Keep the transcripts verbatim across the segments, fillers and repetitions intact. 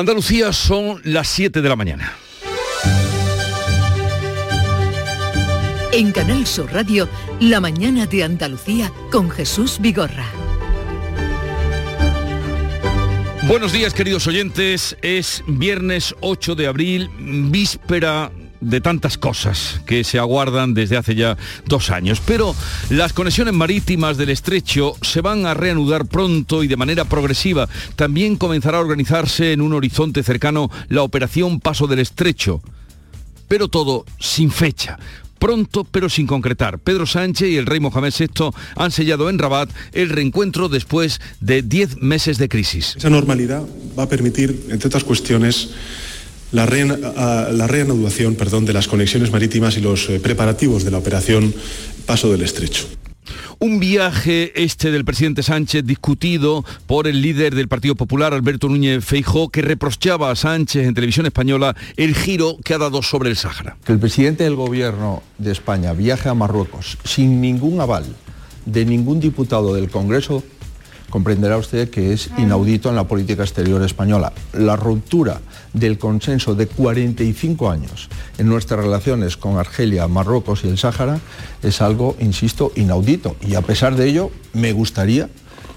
Andalucía, son las siete de la mañana. En Canal Sur Radio, La Mañana de Andalucía con Jesús Vigorra. Buenos días, queridos oyentes. Es viernes ocho de abril, víspera de tantas cosas que se aguardan desde hace ya dos años. Pero las conexiones marítimas del estrecho se van a reanudar pronto y de manera progresiva. También comenzará a organizarse en un horizonte cercano la operación Paso del Estrecho. Pero todo sin fecha. Pronto, pero sin concretar. Pedro Sánchez y el rey Mohamed sexto han sellado en Rabat el reencuentro después de diez meses de crisis. Esa normalidad va a permitir, entre otras cuestiones, La, re, la reanudación perdón, de las conexiones marítimas y los preparativos de la operación Paso del Estrecho. Un viaje este del presidente Sánchez discutido por el líder del Partido Popular, Alberto Núñez Feijóo, que reprochaba a Sánchez en Televisión Española el giro que ha dado sobre el Sáhara. Que el presidente del gobierno de España viaje a Marruecos sin ningún aval de ningún diputado del Congreso, comprenderá usted que es inaudito en la política exterior española. La ruptura del consenso de cuarenta y cinco años en nuestras relaciones con Argelia, Marruecos y el Sáhara es algo, insisto, inaudito. Y a pesar de ello, me gustaría,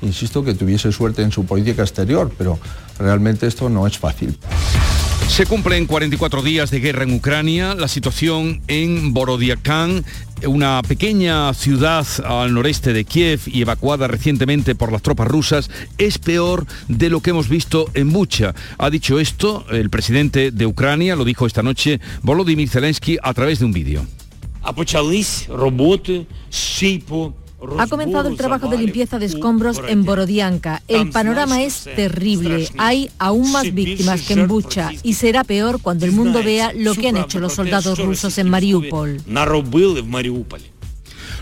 insisto, que tuviese suerte en su política exterior, pero realmente esto no es fácil. Se cumplen cuarenta y cuatro días de guerra en Ucrania. La situación en Borodiankán, una pequeña ciudad al noreste de Kiev y evacuada recientemente por las tropas rusas, es peor de lo que hemos visto en Bucha. Ha dicho esto el presidente de Ucrania, lo dijo esta noche Volodymyr Zelensky a través de un vídeo. Ha comenzado el trabajo de limpieza de escombros en Borodianka. El panorama es terrible. Hay aún más víctimas que en Bucha y será peor cuando el mundo vea lo que han hecho los soldados rusos en Mariupol.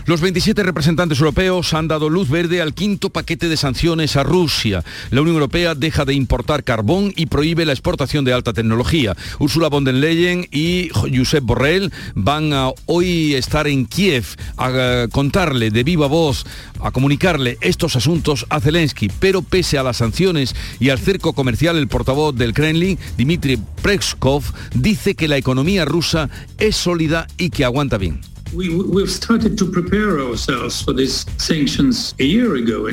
Los veintisiete representantes europeos han dado luz verde al quinto paquete de sanciones a Rusia. La Unión Europea deja de importar carbón y prohíbe la exportación de alta tecnología. Ursula von der Leyen y Josep Borrell van a hoy estar en Kiev a contarle de viva voz, a comunicarle estos asuntos a Zelensky. Pero pese a las sanciones y al cerco comercial, el portavoz del Kremlin, Dmitry Peskov, dice que la economía rusa es sólida y que aguanta bien.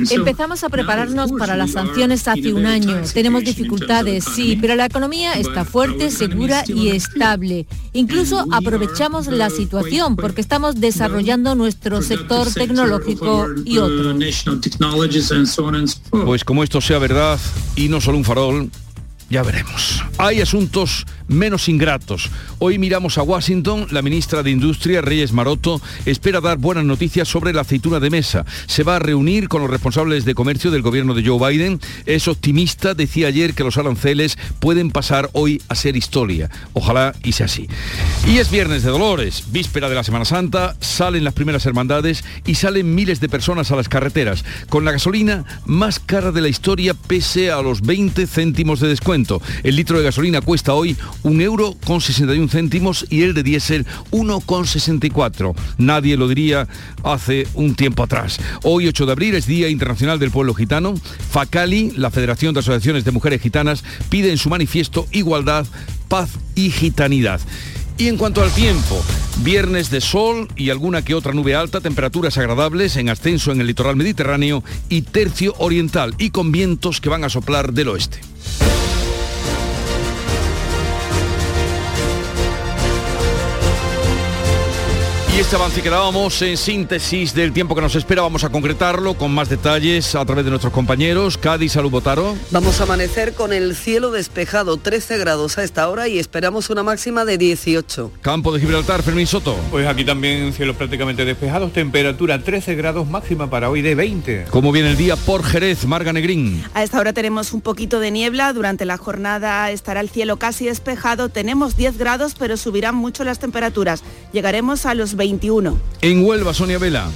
Empezamos a prepararnos para las sanciones hace un año. Tenemos dificultades, sí, pero la economía está fuerte, segura y estable. Incluso aprovechamos la situación porque estamos desarrollando nuestro sector tecnológico y otros. Pues como esto sea verdad y no solo un farol, ya veremos. Hay asuntos menos ingratos. Hoy miramos a Washington. La ministra de Industria, Reyes Maroto, espera dar buenas noticias sobre la aceituna de mesa. Se va a reunir con los responsables de comercio del gobierno de Joe Biden. Es optimista, decía ayer que los aranceles pueden pasar hoy a ser historia. Ojalá y sea así. Y es viernes de Dolores, víspera de la Semana Santa. Salen las primeras hermandades y salen miles de personas a las carreteras, con la gasolina más cara de la historia pese a los veinte céntimos de descuento. El litro de gasolina cuesta hoy un euro con sesenta y un céntimos y el de diésel uno con sesenta y cuatro. Nadie lo diría hace un tiempo atrás. Hoy ocho de abril es Día Internacional del Pueblo Gitano. FACALI, la Federación de Asociaciones de Mujeres Gitanas, pide en su manifiesto igualdad, paz y gitanidad. Y en cuanto al tiempo, viernes de sol y alguna que otra nube alta, temperaturas agradables en ascenso en el litoral mediterráneo y tercio oriental y con vientos que van a soplar del oeste. Y este avance que dábamos en síntesis del tiempo que nos espera, vamos a concretarlo con más detalles a través de nuestros compañeros. Cádiz, salud Botaro. Vamos a amanecer con el cielo despejado, trece grados a esta hora y esperamos una máxima de dieciocho. Campo de Gibraltar, Fermín Soto. Pues aquí también cielos prácticamente despejados, temperatura trece grados, máxima para hoy de veinte. ¿Cómo viene el día por Jerez, Marga Negrín? A esta hora tenemos un poquito de niebla, durante la jornada estará el cielo casi despejado, tenemos diez grados pero subirán mucho las temperaturas, llegaremos a los veinte veintiuno. En Huelva, Sonia Vela.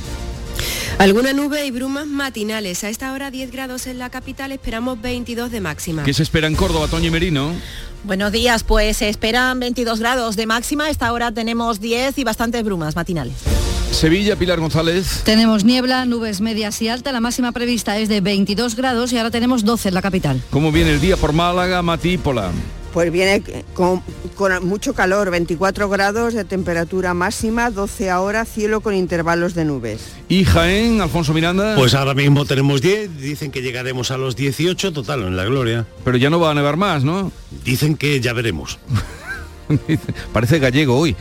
Alguna nube y brumas matinales. A esta hora diez grados en la capital, esperamos veintidós de máxima. ¿Qué se espera en Córdoba, Toño y Merino? Buenos días, pues se esperan veintidós grados de máxima. A esta hora tenemos diez y bastantes brumas matinales. Sevilla, Pilar González. Tenemos niebla, nubes medias y alta. La máxima prevista es de veintidós grados y ahora tenemos doce en la capital. ¿Cómo viene el día por Málaga, Matí Pola? Pues viene con, con mucho calor, veinticuatro grados de temperatura máxima, doce ahora, cielo con intervalos de nubes. ¿Y Jaén, Alfonso Miranda? Pues ahora mismo tenemos diez, dicen que llegaremos a los dieciocho, total, en la gloria. Pero ya no va a nevar más, ¿no? Dicen que ya veremos. Parece gallego hoy.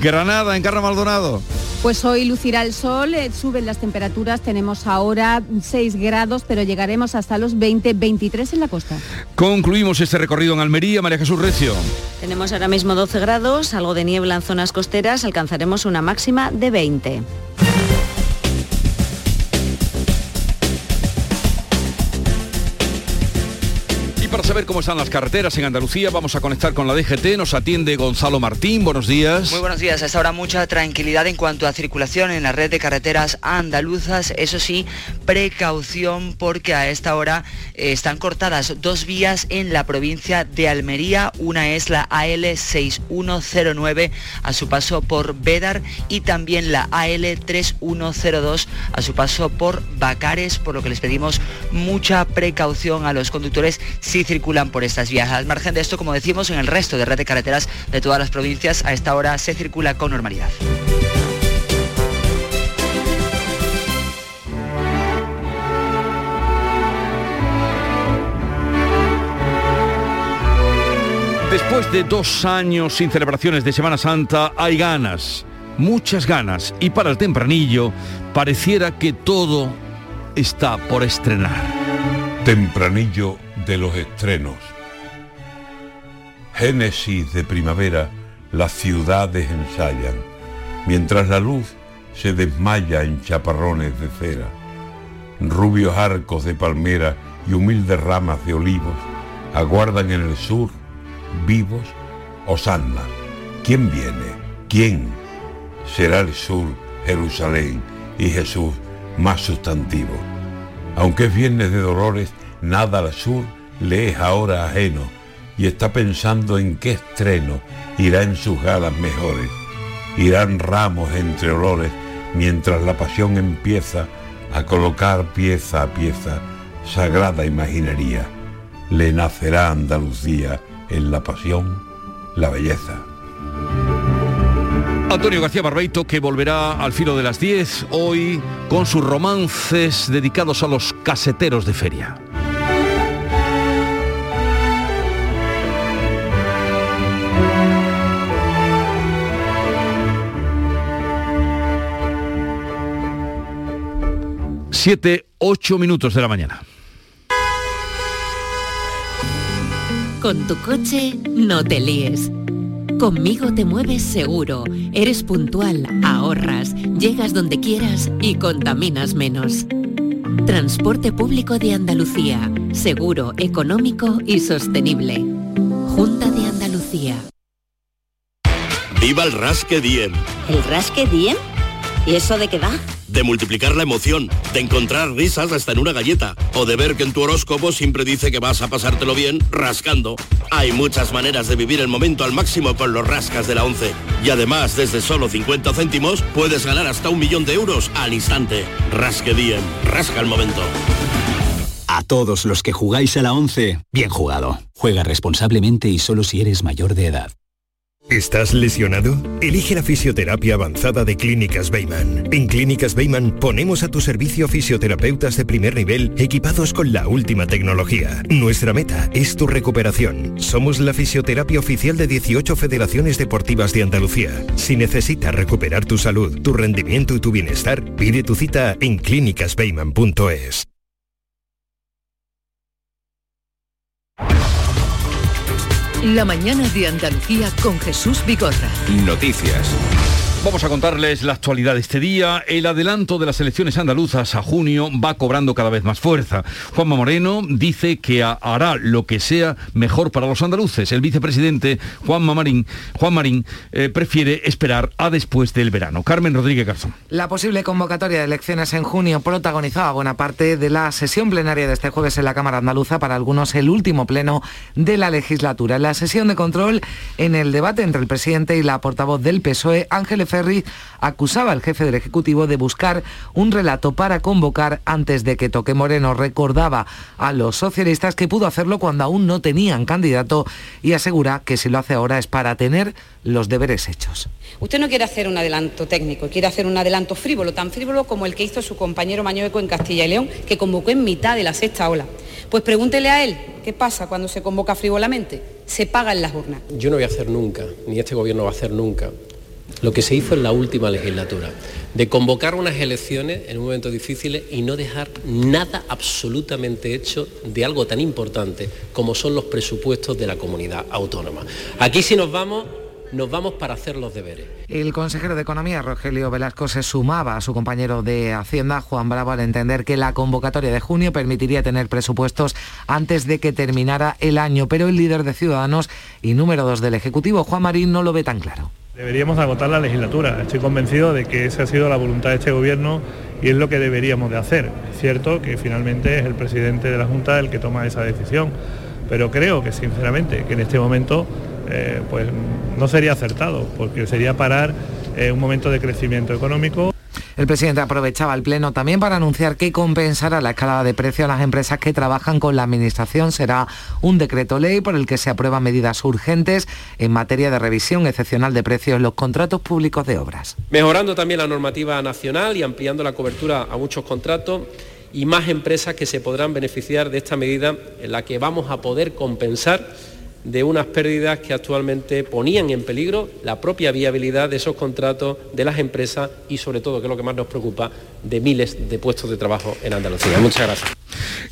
Granada, en Carna Maldonado. Pues hoy lucirá el sol, eh, suben las temperaturas, tenemos ahora seis grados, pero llegaremos hasta los veinte, veintitrés en la costa. Concluimos este recorrido en Almería, María Jesús Recio. Tenemos ahora mismo doce grados, algo de niebla en zonas costeras, alcanzaremos una máxima de veinte. Para saber cómo están las carreteras en Andalucía, vamos a conectar con la D G T, nos atiende Gonzalo Martín, buenos días. Muy buenos días, hasta ahora mucha tranquilidad en cuanto a circulación en la red de carreteras andaluzas, eso sí, precaución porque a esta hora eh, están cortadas dos vías en la provincia de Almería, una es la A L sesenta y uno cero nueve a su paso por Bédar y también la A L treinta y uno cero dos a su paso por Bacares, por lo que les pedimos mucha precaución a los conductores si circulan por estas vías. Al margen de esto, como decimos, en el resto de red de carreteras de todas las provincias, a esta hora se circula con normalidad. Después de dos años sin celebraciones de Semana Santa, hay ganas, muchas ganas, y para el tempranillo pareciera que todo está por estrenar. Tempranillo de los estrenos. Génesis de primavera, las ciudades ensayan, mientras la luz se desmaya en chaparrones de cera. Rubios arcos de palmera y humildes ramas de olivos aguardan en el sur, vivos, hosannas. ¿Quién viene? ¿Quién? Será el sur, Jerusalén y Jesús más sustantivo. Aunque es viernes de dolores, nada al sur le es ahora ajeno y está pensando en qué estreno irá en sus galas mejores. Irán ramos entre olores mientras la pasión empieza a colocar pieza a pieza sagrada imaginería. Le nacerá Andalucía en la pasión, la belleza. Antonio García Barbeito, que volverá al filo de las diez, hoy con sus romances dedicados a los caseteros de feria. Siete, ocho minutos de la mañana. Con tu coche no te líes. Conmigo te mueves seguro, eres puntual, ahorras, llegas donde quieras y contaminas menos. Transporte público de Andalucía, seguro, económico y sostenible. Junta de Andalucía. ¡Viva el Rasque Diem! ¿El Rasque Diem? ¿Y eso de qué va? De multiplicar la emoción, de encontrar risas hasta en una galleta, o de ver que en tu horóscopo siempre dice que vas a pasártelo bien rascando. Hay muchas maneras de vivir el momento al máximo con los rascas de la once. Y además, desde solo cincuenta céntimos, puedes ganar hasta un millón de euros al instante. Rasque Diem, rasca el momento. A todos los que jugáis a la once, bien jugado. Juega responsablemente y solo si eres mayor de edad. ¿Estás lesionado? Elige la fisioterapia avanzada de Clínicas Bayman. En Clínicas Bayman ponemos a tu servicio fisioterapeutas de primer nivel equipados con la última tecnología. Nuestra meta es tu recuperación. Somos la fisioterapia oficial de dieciocho federaciones deportivas de Andalucía. Si necesitas recuperar tu salud, tu rendimiento y tu bienestar, pide tu cita en clínicas bayman punto es. La mañana de Andalucía con Jesús Vigorra. Noticias. Vamos a contarles la actualidad de este día. El adelanto de las elecciones andaluzas a junio va cobrando cada vez más fuerza. Juanma Moreno dice que hará lo que sea mejor para los andaluces. El vicepresidente Juanma Marín, Juan Marín eh, prefiere esperar a después del verano. Carmen Rodríguez Garzón. La posible convocatoria de elecciones en junio protagonizaba buena parte de la sesión plenaria de este jueves en la Cámara Andaluza, para algunos el último pleno de la legislatura. En la sesión de control, en el debate entre el presidente y la portavoz del P S O E, Ángel Ferri acusaba al jefe del Ejecutivo de buscar un relato para convocar antes de que toque Moreno. Recordaba a los socialistas que pudo hacerlo cuando aún no tenían candidato y asegura que si lo hace ahora es para tener los deberes hechos. Usted no quiere hacer un adelanto técnico, quiere hacer un adelanto frívolo, tan frívolo como el que hizo su compañero Mañueco en Castilla y León, que convocó en mitad de la sexta ola. Pues pregúntele a él, ¿qué pasa cuando se convoca frívolamente? Se paga en las urnas. Yo no voy a hacer nunca, ni este gobierno va a hacer nunca, lo que se hizo en la última legislatura, de convocar unas elecciones en momentos difíciles y no dejar nada absolutamente hecho de algo tan importante como son los presupuestos de la comunidad autónoma. Aquí si nos vamos... Nos vamos para hacer los deberes. El consejero de Economía, Rogelio Velasco, se sumaba a su compañero de Hacienda, Juan Bravo, al entender que la convocatoria de junio permitiría tener presupuestos antes de que terminara el año. Pero el líder de Ciudadanos y número dos del Ejecutivo, Juan Marín, no lo ve tan claro. Deberíamos agotar la legislatura. Estoy convencido de que esa ha sido la voluntad de este gobierno y es lo que deberíamos de hacer. Es cierto que finalmente es el presidente de la Junta el que toma esa decisión, pero creo que, sinceramente, que en este momento... Eh, pues no sería acertado, porque sería parar eh, un momento de crecimiento económico. El presidente aprovechaba el pleno también para anunciar que compensará la escalada de precio a las empresas que trabajan con la administración. Será un decreto ley por el que se aprueban medidas urgentes en materia de revisión excepcional de precios en los contratos públicos de obras. Mejorando también la normativa nacional y ampliando la cobertura a muchos contratos y más empresas que se podrán beneficiar de esta medida en la que vamos a poder compensar de unas pérdidas que actualmente ponían en peligro la propia viabilidad de esos contratos de las empresas y, sobre todo, que es lo que más nos preocupa, de miles de puestos de trabajo en Andalucía. Muchas gracias.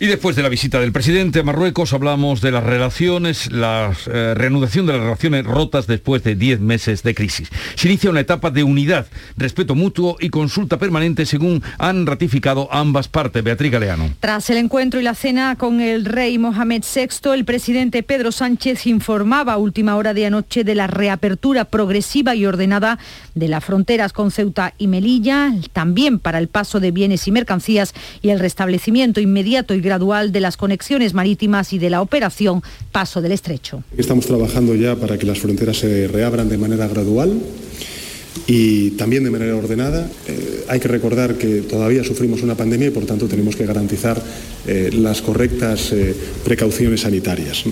Y después de la visita del presidente a Marruecos hablamos de las relaciones, la eh, reanudación de las relaciones rotas después de diez meses de crisis. Se inicia una etapa de unidad, respeto mutuo y consulta permanente, según han ratificado ambas partes. Beatriz Galeano. Tras el encuentro y la cena con el rey Mohamed sexto, el presidente Pedro Sánchez informaba a última hora de anoche de la reapertura progresiva y ordenada de las fronteras con Ceuta y Melilla, también para el paso de bienes y mercancías y el restablecimiento inmediato y gradual de las conexiones marítimas y de la operación Paso del Estrecho. Estamos trabajando ya para que las fronteras se reabran de manera gradual y también de manera ordenada. Eh, hay que recordar que todavía sufrimos una pandemia y por tanto tenemos que garantizar eh, las correctas eh, precauciones sanitarias.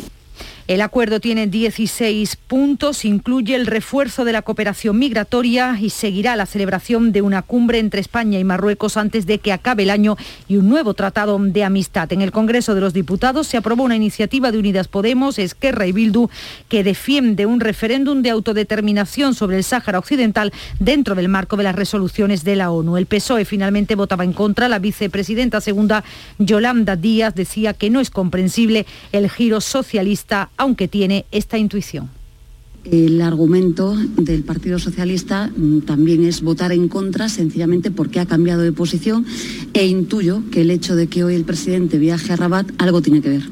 El acuerdo tiene dieciséis puntos, incluye el refuerzo de la cooperación migratoria y seguirá la celebración de una cumbre entre España y Marruecos antes de que acabe el año y un nuevo tratado de amistad. En el Congreso de los Diputados se aprobó una iniciativa de Unidas Podemos, Esquerra y Bildu que defiende un referéndum de autodeterminación sobre el Sáhara Occidental dentro del marco de las resoluciones de la ONU. El P S O E finalmente votaba en contra. La vicepresidenta segunda, Yolanda Díaz, decía que no es comprensible el giro socialista aunque tiene esta intuición. El argumento del Partido Socialista también es votar en contra, sencillamente porque ha cambiado de posición e intuyo que el hecho de que hoy el presidente viaje a Rabat algo tiene que ver.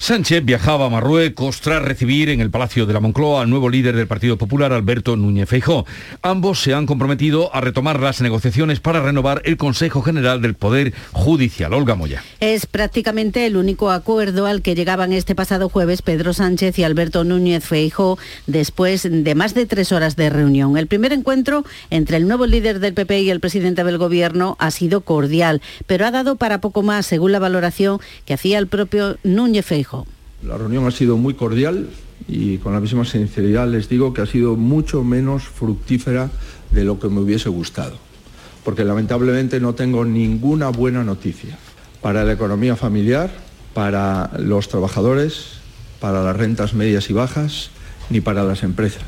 Sánchez viajaba a Marruecos tras recibir en el Palacio de la Moncloa al nuevo líder del Partido Popular, Alberto Núñez Feijóo. Ambos se han comprometido a retomar las negociaciones para renovar el Consejo General del Poder Judicial. Olga Moya. Es prácticamente el único acuerdo al que llegaban este pasado jueves Pedro Sánchez y Alberto Núñez Feijóo después de más de tres horas de reunión. El primer encuentro entre el nuevo líder del P P y el presidente del Gobierno ha sido cordial, pero ha dado para poco más, según la valoración que hacía el propio Núñez Feijóo. La reunión ha sido muy cordial y con la misma sinceridad les digo que ha sido mucho menos fructífera de lo que me hubiese gustado, porque lamentablemente no tengo ninguna buena noticia para la economía familiar, para los trabajadores, para las rentas medias y bajas, ni para las empresas.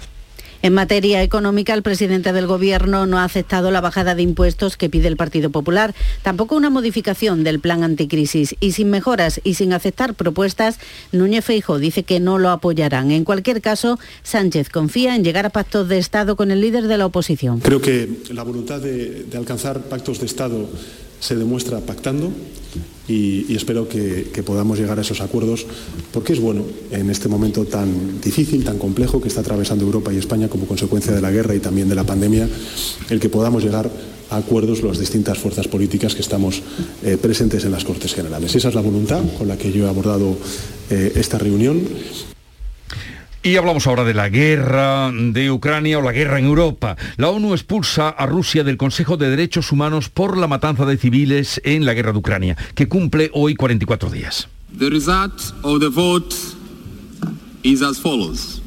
En materia económica, el presidente del Gobierno no ha aceptado la bajada de impuestos que pide el Partido Popular, tampoco una modificación del plan anticrisis. Y sin mejoras y sin aceptar propuestas, Núñez Feijóo dice que no lo apoyarán. En cualquier caso, Sánchez confía en llegar a pactos de Estado con el líder de la oposición. Creo que la voluntad de, de alcanzar pactos de Estado se demuestra pactando y, y espero que, que podamos llegar a esos acuerdos porque es bueno en este momento tan difícil, tan complejo que está atravesando Europa y España como consecuencia de la guerra y también de la pandemia, el que podamos llegar a acuerdos las distintas fuerzas políticas que estamos eh, presentes en las Cortes Generales. Esa es la voluntad con la que yo he abordado eh, esta reunión. Y hablamos ahora de la guerra de Ucrania o la guerra en Europa. La ONU expulsa a Rusia del Consejo de Derechos Humanos por la matanza de civiles en la guerra de Ucrania, que cumple hoy cuarenta y cuatro días. The result of the vote is as follows.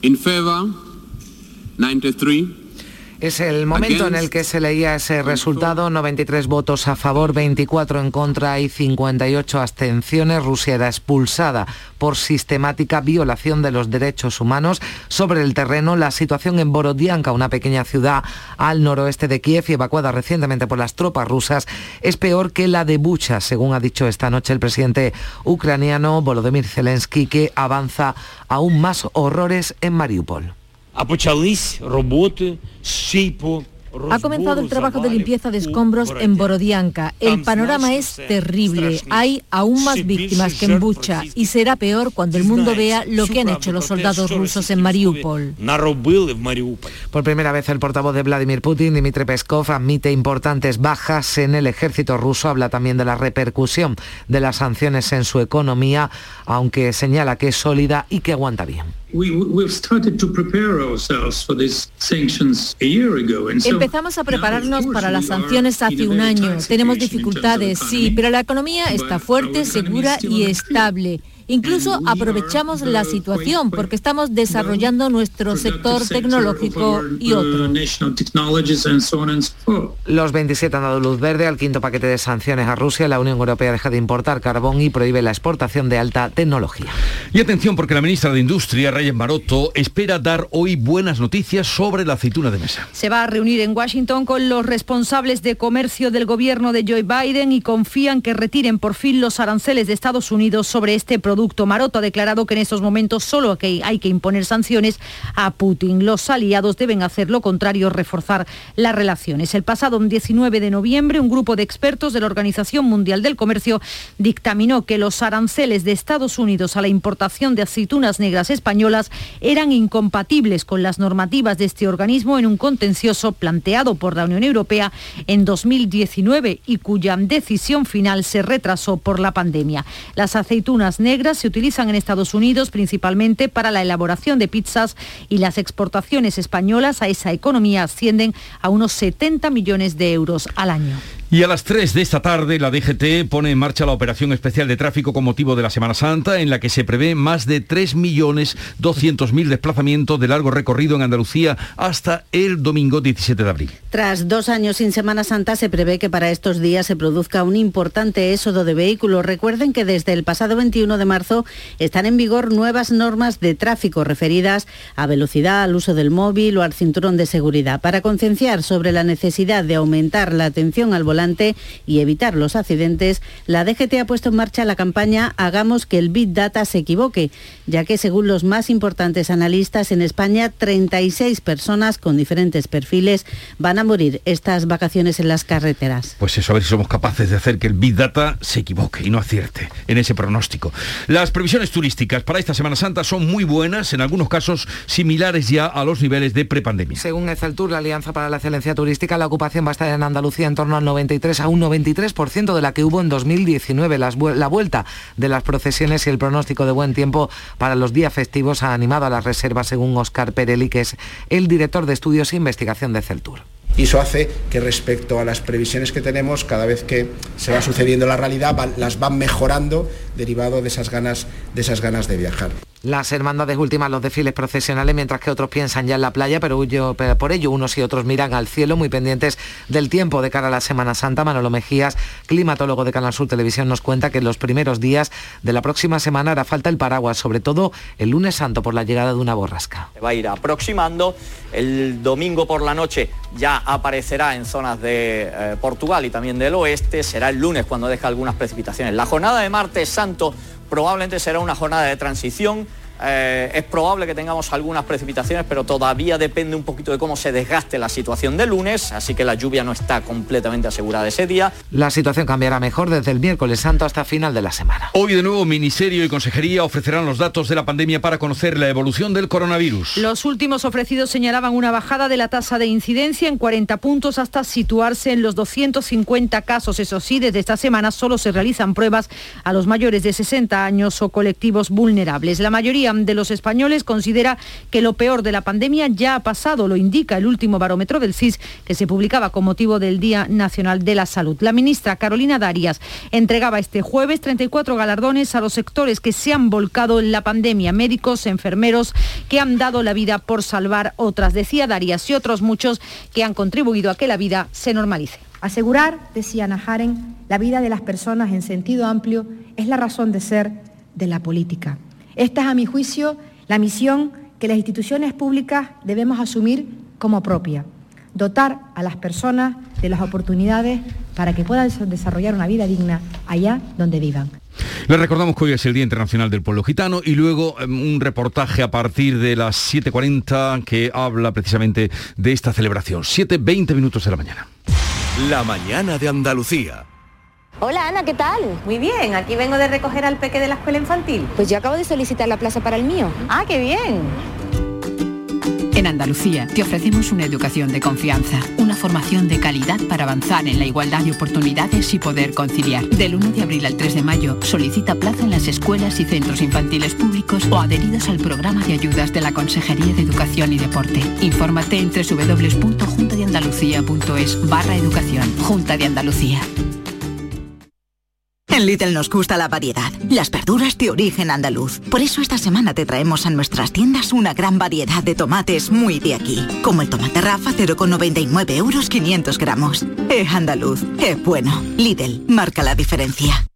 In favor, noventa y tres. Es el momento en el que se leía ese resultado, noventa y tres votos a favor, veinticuatro en contra y cincuenta y ocho abstenciones. Rusia era expulsada por sistemática violación de los derechos humanos. Sobre el terreno, la situación en Borodianka, una pequeña ciudad al noroeste de Kiev y evacuada recientemente por las tropas rusas, es peor que la de Bucha, según ha dicho esta noche el presidente ucraniano Volodymyr Zelensky, que avanza aún más horrores en Mariupol. Ha comenzado el trabajo de limpieza de escombros en Borodianka. El panorama es terrible. Hay aún más víctimas que en Bucha y será peor cuando el mundo vea lo que han hecho los soldados rusos en Mariupol. Por primera vez el portavoz de Vladimir Putin, Dmitry Peskov, admite importantes bajas en el ejército ruso. Habla también de la repercusión de las sanciones en su economía, aunque señala que es sólida y que aguanta bien. Empezamos a prepararnos para las sanciones hace un año. Tenemos dificultades, sí, pero la economía está fuerte, segura y estable. Incluso aprovechamos la situación porque estamos desarrollando nuestro sector tecnológico y otros. Los veintisiete han dado luz verde al quinto paquete de sanciones a Rusia. La Unión Europea deja de importar carbón y prohíbe la exportación de alta tecnología. Y atención, porque la ministra de Industria, Reyes Maroto, espera dar hoy buenas noticias sobre la aceituna de mesa. Se va a reunir en Washington con los responsables de comercio del gobierno de Joe Biden y confían que retiren por fin los aranceles de Estados Unidos sobre este producto. Producto. Maroto ha declarado que en estos momentos solo hay que imponer sanciones a Putin. Los aliados deben hacer lo contrario, reforzar las relaciones. El pasado diecinueve de noviembre, un grupo de expertos de la Organización Mundial del Comercio dictaminó que los aranceles de Estados Unidos a la importación de aceitunas negras españolas eran incompatibles con las normativas de este organismo en un contencioso planteado por la Unión Europea en dos mil diecinueve y cuya decisión final se retrasó por la pandemia. Las aceitunas negras se utilizan en Estados Unidos principalmente para la elaboración de pizzas y las exportaciones españolas a esa economía ascienden a unos setenta millones de euros al año. Y a las tres de esta tarde la D G T pone en marcha la operación especial de tráfico con motivo de la Semana Santa, en la que se prevé más de tres millones doscientos mil desplazamientos de largo recorrido en Andalucía hasta el domingo diecisiete de abril. Tras dos años sin Semana Santa se prevé que para estos días se produzca un importante éxodo de vehículos. Recuerden que desde el pasado veintiuno de marzo están en vigor nuevas normas de tráfico referidas a velocidad, al uso del móvil o al cinturón de seguridad. Para concienciar sobre la necesidad de aumentar la atención al volante y evitar los accidentes, la D G T ha puesto en marcha la campaña Hagamos que el Big Data se equivoque, ya que según los más importantes analistas en España, treinta y seis personas con diferentes perfiles van a morir estas vacaciones en las carreteras. Pues eso, a ver si somos capaces de hacer que el Big Data se equivoque y no acierte en ese pronóstico. Las previsiones turísticas para esta Semana Santa son muy buenas, en algunos casos similares ya a los niveles de prepandemia. Según Exceltur, la Alianza para la Excelencia Turística, la ocupación va a estar en Andalucía en torno al noventa y tres a un noventa y tres por ciento de la que hubo en dos mil diecinueve. Las, la vuelta de las procesiones y el pronóstico de buen tiempo para los días festivos ha animado a las reservas, según Óscar Perelli, que es el director de estudios e investigación de Celtur. Y eso hace que respecto a las previsiones que tenemos, cada vez que se va sucediendo la realidad, van, las van mejorando derivado de esas ganas, de esas ganas de viajar. Las hermandades ultiman los desfiles procesionales, mientras que otros piensan ya en la playa, pero huyo, por ello unos y otros miran al cielo, muy pendientes del tiempo de cara a la Semana Santa. Manolo Mejías, climatólogo de Canal Sur Televisión, nos cuenta que en los primeros días de la próxima semana hará falta el paraguas, sobre todo el Lunes Santo por la llegada de una borrasca. Se va a ir aproximando, el domingo por la noche ya aparecerá en zonas de eh, Portugal y también del oeste, será el lunes cuando deja algunas precipitaciones. La jornada de martes santo probablemente será una jornada de transición. Eh, es probable que tengamos algunas precipitaciones, pero todavía depende un poquito de cómo se desgaste la situación de lunes, así que la lluvia no está completamente asegurada ese día. La situación cambiará mejor desde el miércoles santo hasta final de la semana. Hoy de nuevo Ministerio y Consejería ofrecerán los datos de la pandemia para conocer la evolución del coronavirus. Los últimos ofrecidos señalaban una bajada de la tasa de incidencia en cuarenta puntos hasta situarse en los doscientos cincuenta casos. Eso sí, desde esta semana solo se realizan pruebas a los mayores de sesenta años o colectivos vulnerables. La mayoría de los españoles considera que lo peor de la pandemia ya ha pasado, lo indica el último barómetro del C I S que se publicaba con motivo del Día Nacional de la Salud. La ministra Carolina Darias entregaba este jueves treinta y cuatro galardones a los sectores que se han volcado en la pandemia, médicos, enfermeros que han dado la vida por salvar otras, decía Darias, y otros muchos que han contribuido a que la vida se normalice. Asegurar, decía Naharen, la vida de las personas en sentido amplio es la razón de ser de la política. Esta es, a mi juicio, la misión que las instituciones públicas debemos asumir como propia. Dotar a las personas de las oportunidades para que puedan desarrollar una vida digna allá donde vivan. Les recordamos que hoy es el Día Internacional del Pueblo Gitano y luego un reportaje a partir de las siete cuarenta que habla precisamente de esta celebración. siete veinte minutos de la mañana. La mañana de Andalucía. Hola Ana, ¿qué tal? Muy bien, aquí vengo de recoger al peque de la escuela infantil. Pues yo acabo de solicitar la plaza para el mío. Ah, qué bien. En Andalucía te ofrecemos una educación de confianza, una formación de calidad para avanzar en la igualdad de oportunidades y poder conciliar. Del uno de abril al tres de mayo solicita plaza en las escuelas y centros infantiles públicos o adheridos al programa de ayudas de la Consejería de Educación y Deporte. Infórmate en doble u doble u doble u punto junta de andalucía punto es barra educación. Junta de Andalucía. En Lidl nos gusta la variedad, las verduras de origen andaluz. Por eso esta semana te traemos a nuestras tiendas una gran variedad de tomates muy de aquí, como el tomate Rafa cero con noventa y nueve euros quinientos gramos. Es andaluz, es bueno. Lidl, marca la diferencia.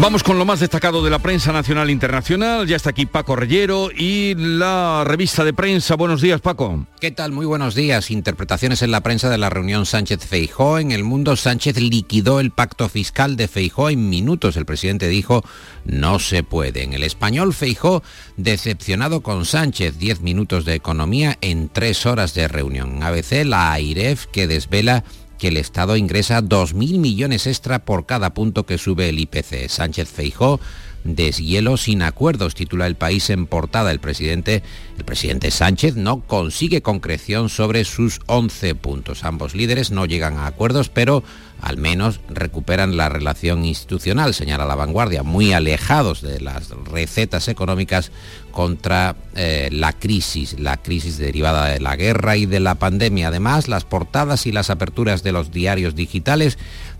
Vamos con lo más destacado de la prensa nacional e internacional. Ya está aquí Paco Reyero y la revista de prensa. Buenos días, Paco. ¿Qué tal? Muy buenos días. Interpretaciones en la prensa de la reunión Sánchez-Feijóo. En El Mundo, Sánchez liquidó el pacto fiscal de Feijóo en minutos. El presidente dijo, no se puede. En El Español, Feijóo decepcionado con Sánchez. Diez minutos de economía en tres horas de reunión. A B C, la AIREF que desvela que el Estado ingresa dos mil millones extra por cada punto que sube el I P C. Sánchez Feijóo, deshielo sin acuerdos, titula El País en portada. El presidente, el presidente Sánchez no consigue concreción sobre sus once puntos. Ambos líderes no llegan a acuerdos, pero al menos recuperan la relación institucional, señala La Vanguardia, muy alejados de las recetas económicas contra eh, la crisis, la crisis derivada de la guerra y de la pandemia. Además, las portadas y las aperturas de los diarios digitales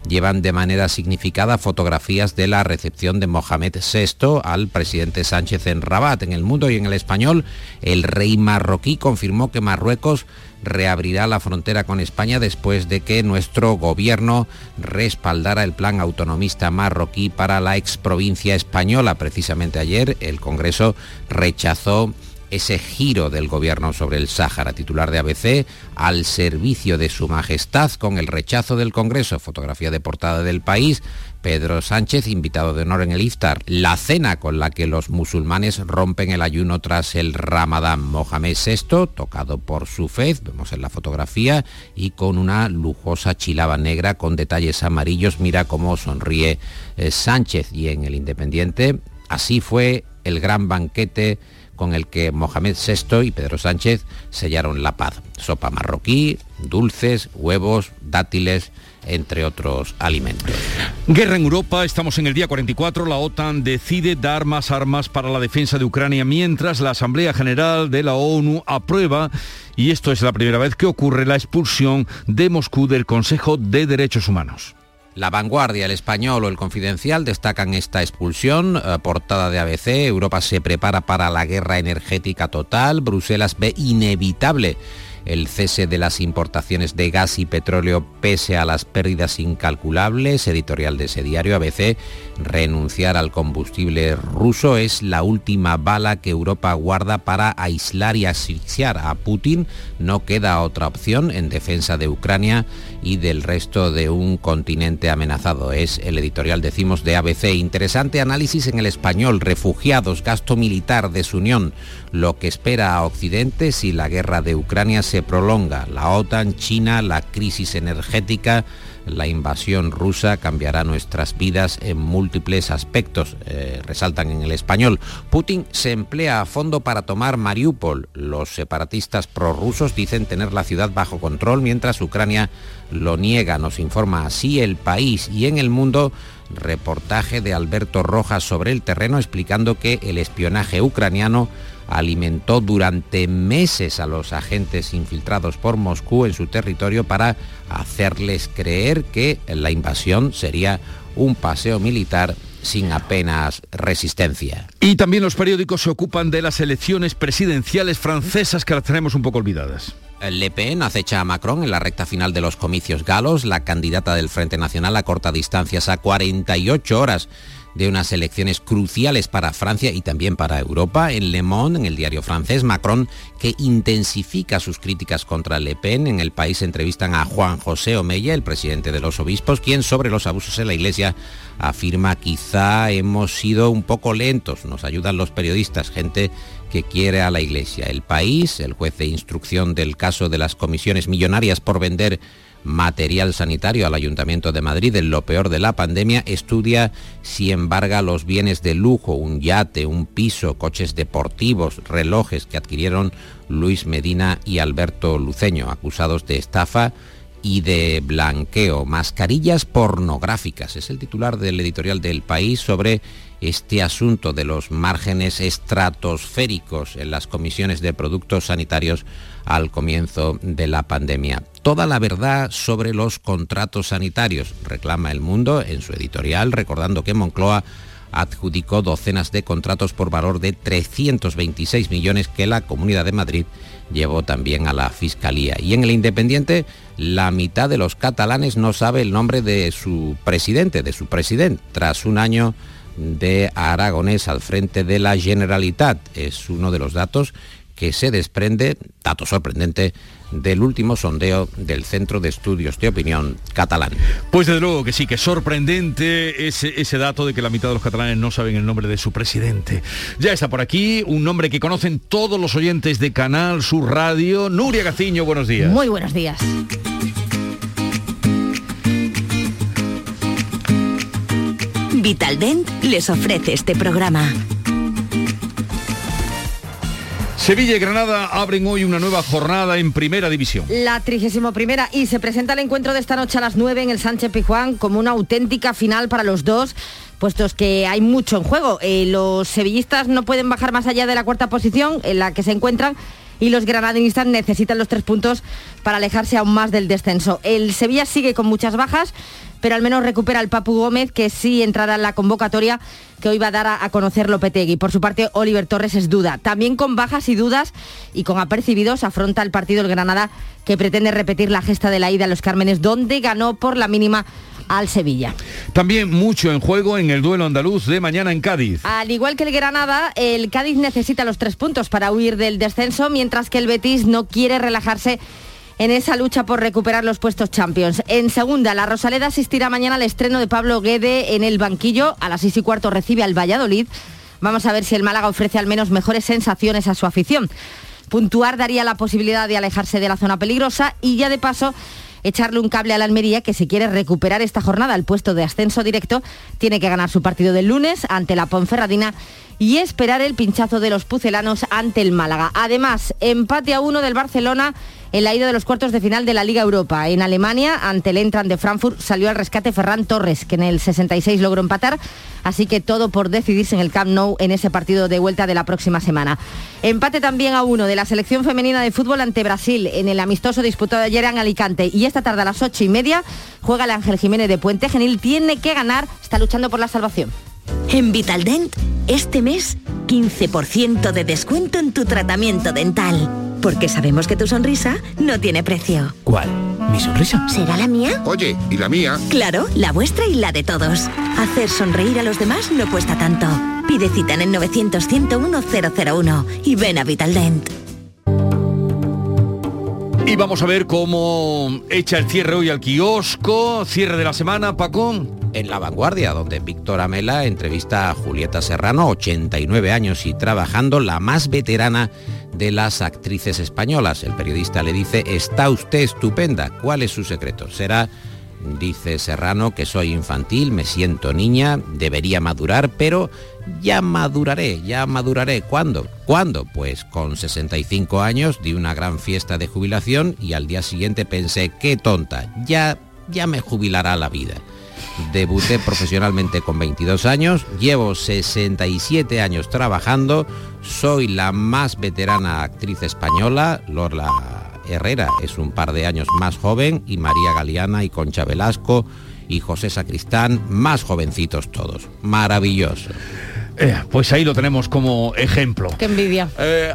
llevan de manera significada fotografías de la recepción de Mohamed sexto al presidente Sánchez en Rabat. En El Mundo y en El Español, el rey marroquí confirmó que Marruecos reabrirá la frontera con España después de que nuestro gobierno respaldara el plan autonomista marroquí para la exprovincia española. Precisamente ayer el Congreso rechazó ese giro del gobierno sobre el Sáhara, titular de A B C, al servicio de su majestad con el rechazo del Congreso. Fotografía de portada del País, Pedro Sánchez, invitado de honor en el Iftar. La cena con la que los musulmanes rompen el ayuno tras el Ramadán. Mohamed sexto, tocado por su fe, vemos en la fotografía, y con una lujosa chilaba negra con detalles amarillos. Mira cómo sonríe eh, Sánchez. Y en El Independiente, así fue el gran banquete con el que Mohamed sexto y Pedro Sánchez sellaron la paz. Sopa marroquí, dulces, huevos, dátiles, entre otros alimentos. Guerra en Europa, estamos en el día cuarenta y cuatro, la OTAN decide dar más armas para la defensa de Ucrania, mientras la Asamblea General de la ONU aprueba, y esto es la primera vez que ocurre, la expulsión de Moscú del Consejo de Derechos Humanos. La Vanguardia, El Español o El Confidencial destacan esta expulsión. Eh, portada de A B C, Europa se prepara para la guerra energética total. Bruselas ve inevitable el cese de las importaciones de gas y petróleo pese a las pérdidas incalculables. Editorial de ese diario, A B C, renunciar al combustible ruso es la última bala que Europa guarda para aislar y asfixiar a Putin. No queda otra opción en defensa de Ucrania y del resto de un continente amenazado. Es el editorial, decimos, de A B C. Interesante análisis en El Español, refugiados, gasto militar, desunión, lo que espera a Occidente si la guerra de Ucrania se prolonga. La OTAN, China, la crisis energética, la invasión rusa cambiará nuestras vidas en múltiples aspectos, eh, resaltan en El Español. Putin se emplea a fondo para tomar Mariupol. Los separatistas prorrusos dicen tener la ciudad bajo control, mientras Ucrania lo niega. Nos informa así El País. Y en El Mundo, reportaje de Alberto Rojas sobre el terreno, explicando que el espionaje ucraniano alimentó durante meses a los agentes infiltrados por Moscú en su territorio para hacerles creer que la invasión sería un paseo militar sin apenas resistencia. Y también los periódicos se ocupan de las elecciones presidenciales francesas, que las tenemos un poco olvidadas. Le Pen acecha a Macron en la recta final de los comicios galos. La candidata del Frente Nacional acorta distancias a cuarenta y ocho horas de unas elecciones cruciales para Francia y también para Europa. En Le Monde, en el diario francés, Macron, que intensifica sus críticas contra Le Pen. En El País entrevistan a Juan José Omella, el presidente de los obispos, quien sobre los abusos en la Iglesia afirma: quizá hemos sido un poco lentos, nos ayudan los periodistas, gente que quiere a la Iglesia. El País, el juez de instrucción del caso de las comisiones millonarias por vender material sanitario al Ayuntamiento de Madrid en lo peor de la pandemia, estudia si embarga los bienes de lujo, un yate, un piso, coches deportivos, relojes que adquirieron Luis Medina y Alberto Luceño, acusados de estafa y de blanqueo. Mascarillas pornográficas es el titular del editorial del País sobre este asunto de los márgenes estratosféricos en las comisiones de productos sanitarios al comienzo de la pandemia. Toda la verdad sobre los contratos sanitarios, reclama El Mundo en su editorial, recordando que Moncloa adjudicó docenas de contratos por valor de trescientos veintiséis millones que la Comunidad de Madrid llevó también a la Fiscalía. Y en El Independiente, la mitad de los catalanes no sabe el nombre de su presidente, de su presidente, tras un año de Aragonés al frente de la Generalitat. Es uno de los datos que se desprende, dato sorprendente, del último sondeo del Centro de Estudios de Opinión Catalán. Pues desde luego que sí, que sorprendente ese, ese dato de que la mitad de los catalanes no saben el nombre de su presidente. Ya está por aquí un nombre que conocen todos los oyentes de Canal Sur Radio. Nuria Gaciño, buenos días. Muy buenos días. Vitaldent les ofrece este programa. Sevilla y Granada abren hoy una nueva jornada en Primera División. La trigésima primera, y se presenta el encuentro de esta noche a las nueve en el Sánchez Pizjuán como una auténtica final para los dos, puestos que hay mucho en juego. Eh, los sevillistas no pueden bajar más allá de la cuarta posición en la que se encuentran, y los granadinistas necesitan los tres puntos para alejarse aún más del descenso. El Sevilla sigue con muchas bajas, pero al menos recupera al Papu Gómez, que sí entrará en la convocatoria que hoy va a dar a, a conocer Lopetegui. Por su parte, Oliver Torres es duda. También con bajas y dudas y con apercibidos afronta el partido el Granada, que pretende repetir la gesta de la ida a los Cármenes, donde ganó por la mínima al Sevilla. También mucho en juego en el duelo andaluz de mañana en Cádiz. Al igual que el Granada, el Cádiz necesita los tres puntos para huir del descenso, mientras que el Betis no quiere relajarse en esa lucha por recuperar los puestos Champions. En segunda, la Rosaleda asistirá mañana al estreno de Pablo Guede en el banquillo. A las seis y cuarto recibe al Valladolid. Vamos a ver si el Málaga ofrece al menos mejores sensaciones a su afición. Puntuar daría la posibilidad de alejarse de la zona peligrosa y ya de paso echarle un cable a la Almería, que si quiere recuperar esta jornada el puesto de ascenso directo, tiene que ganar su partido del lunes ante la Ponferradina y esperar el pinchazo de los pucelanos ante el Málaga. Además, empate a uno del Barcelona en la ida de los cuartos de final de la Liga Europa. En Alemania, ante el Eintracht de Frankfurt, salió al rescate Ferran Torres, que en el sesenta y seis logró empatar, así que todo por decidirse en el Camp Nou en ese partido de vuelta de la próxima semana. Empate también a uno de la selección femenina de fútbol ante Brasil, en el amistoso disputado ayer en Alicante. Y esta tarde a las ocho y media juega el Ángel Jiménez de Puente Genil, tiene que ganar, está luchando por la salvación. En Vitaldent, este mes, quince por ciento de descuento en tu tratamiento dental. Porque sabemos que tu sonrisa no tiene precio. ¿Cuál? ¿Mi sonrisa? ¿Será la mía? Oye, ¿y la mía? Claro, la vuestra y la de todos. Hacer sonreír a los demás no cuesta tanto. Pide cita en el nueve cero cero, uno cero cero uno y ven a Vitaldent. Y vamos a ver cómo echa el cierre hoy al kiosco. Cierre de la semana, Pacón. En La Vanguardia, donde Víctor Amela entrevista a Julieta Serrano, ochenta y nueve años y trabajando, la más veterana de las actrices españolas. El periodista le dice: está usted estupenda, ¿cuál es su secreto? Será Dice Serrano que soy infantil, me siento niña, debería madurar, pero ya maduraré, ya maduraré. ¿Cuándo? ¿Cuándo? Pues con sesenta y cinco años di una gran fiesta de jubilación y al día siguiente pensé, qué tonta, ya, ya me jubilará la vida. Debuté profesionalmente con veintidós años, llevo sesenta y siete años trabajando, soy la más veterana actriz española, Lola Herrera es un par de años más joven, y María Galeana y Concha Velasco y José Sacristán, más jovencitos todos. Maravilloso. Eh, pues ahí lo tenemos como ejemplo. Qué envidia. Eh,